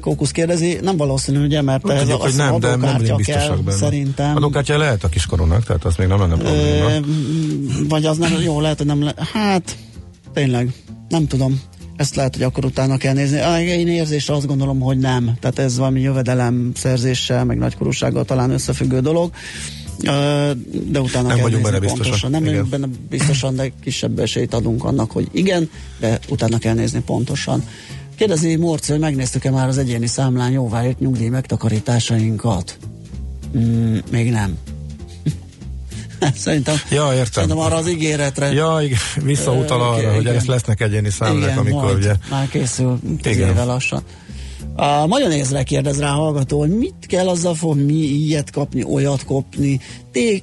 Kókusz kérdezi, nem valószínű, ugye, mert ez a adókártya kell, szerintem. Adókártya lehet a kiskorúnak, tehát az még nem lenne probléma. Vagy az nem jó, lehet, hogy nem le... Hát, tényleg, nem tudom. Ezt lehet, hogy akkor utána kell nézni. Én érzésre azt gondolom, hogy nem. Tehát ez valami jövedelem szerzéssel, meg nagykorúsággal talán összefüggő dolog. De utána nem kell nézni benne pontosan. Biztosan. Nem vagyunk benne biztosan, de kisebb esélyt adunk annak, hogy igen, de utána kell nézni pontosan. Kérdezi Morci, hogy megnéztük-e már az egyéni számlán jóváért nyugdíj megtakarításainkat? Mm, még nem. Szerintem, ja, értem. Szerintem arra az ígéretre. Ja, igen, visszautal arra, igen, hogy ezt lesznek egyéni számlák, igen, amikor majd, ugye... már készül tíz éve lassan. A majonézre kérdez rá hallgató, hogy mit kell azzal fogni, mi ilyet kapni, olyat kopni,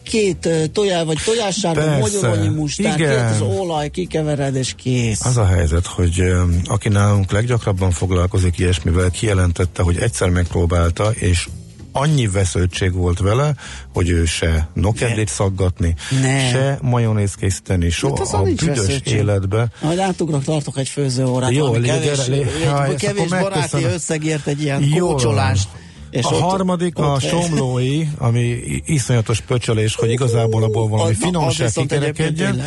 két tojá, vagy tojássárga, mogyoronyi mustár, két az olaj, kikevered és kész. Az a helyzet, hogy aki nálunk leggyakrabban foglalkozik ilyesmivel, kijelentette, hogy egyszer megpróbálta, és annyi vesződtség volt vele, hogy ő se nokedlit szaggatni, ne. se majonéz készíteni, soha a büdös életbe. Majd átugrok, tartok egy főzőórát, jó, valami légyere, kevés, légy, háj, kevés baráti összegért egy ilyen jó kócsolást. És a ott, harmadik ott, a somlói, ami iszonyatos pöcsölés, hogy igazából abból valami finomság kikerekedjen,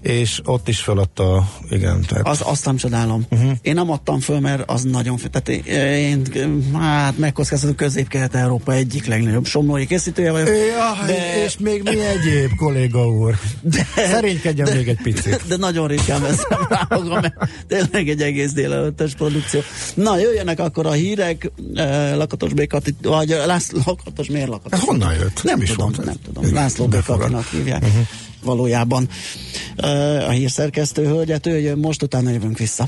és ott is feladta, igen. Tehát. Az, azt nem csodálom. Uh-huh. Én nem adtam föl, mert az nagyon, tehát én, hát megkockáztatom, Közép-Kelet-Európa egyik legnagyobb somlói készítője vagyok. Ja, de, és még mi egyéb, kolléga úr. De, Szerénykedjen de, még egy picit. De, de nagyon ritkán veszem rá magam, mert tényleg egy egész délelőttes produkció. Na, jöjjenek akkor a hírek, Lakatos Békat vagy László Lakatos, miért Lakatos? Honnan jött? Nem is tudom, nem tudom. László Békatinak hívják. Uh-huh. Valójában a hírszerkesztő hölgyet, ő jön most, utána jövünk vissza.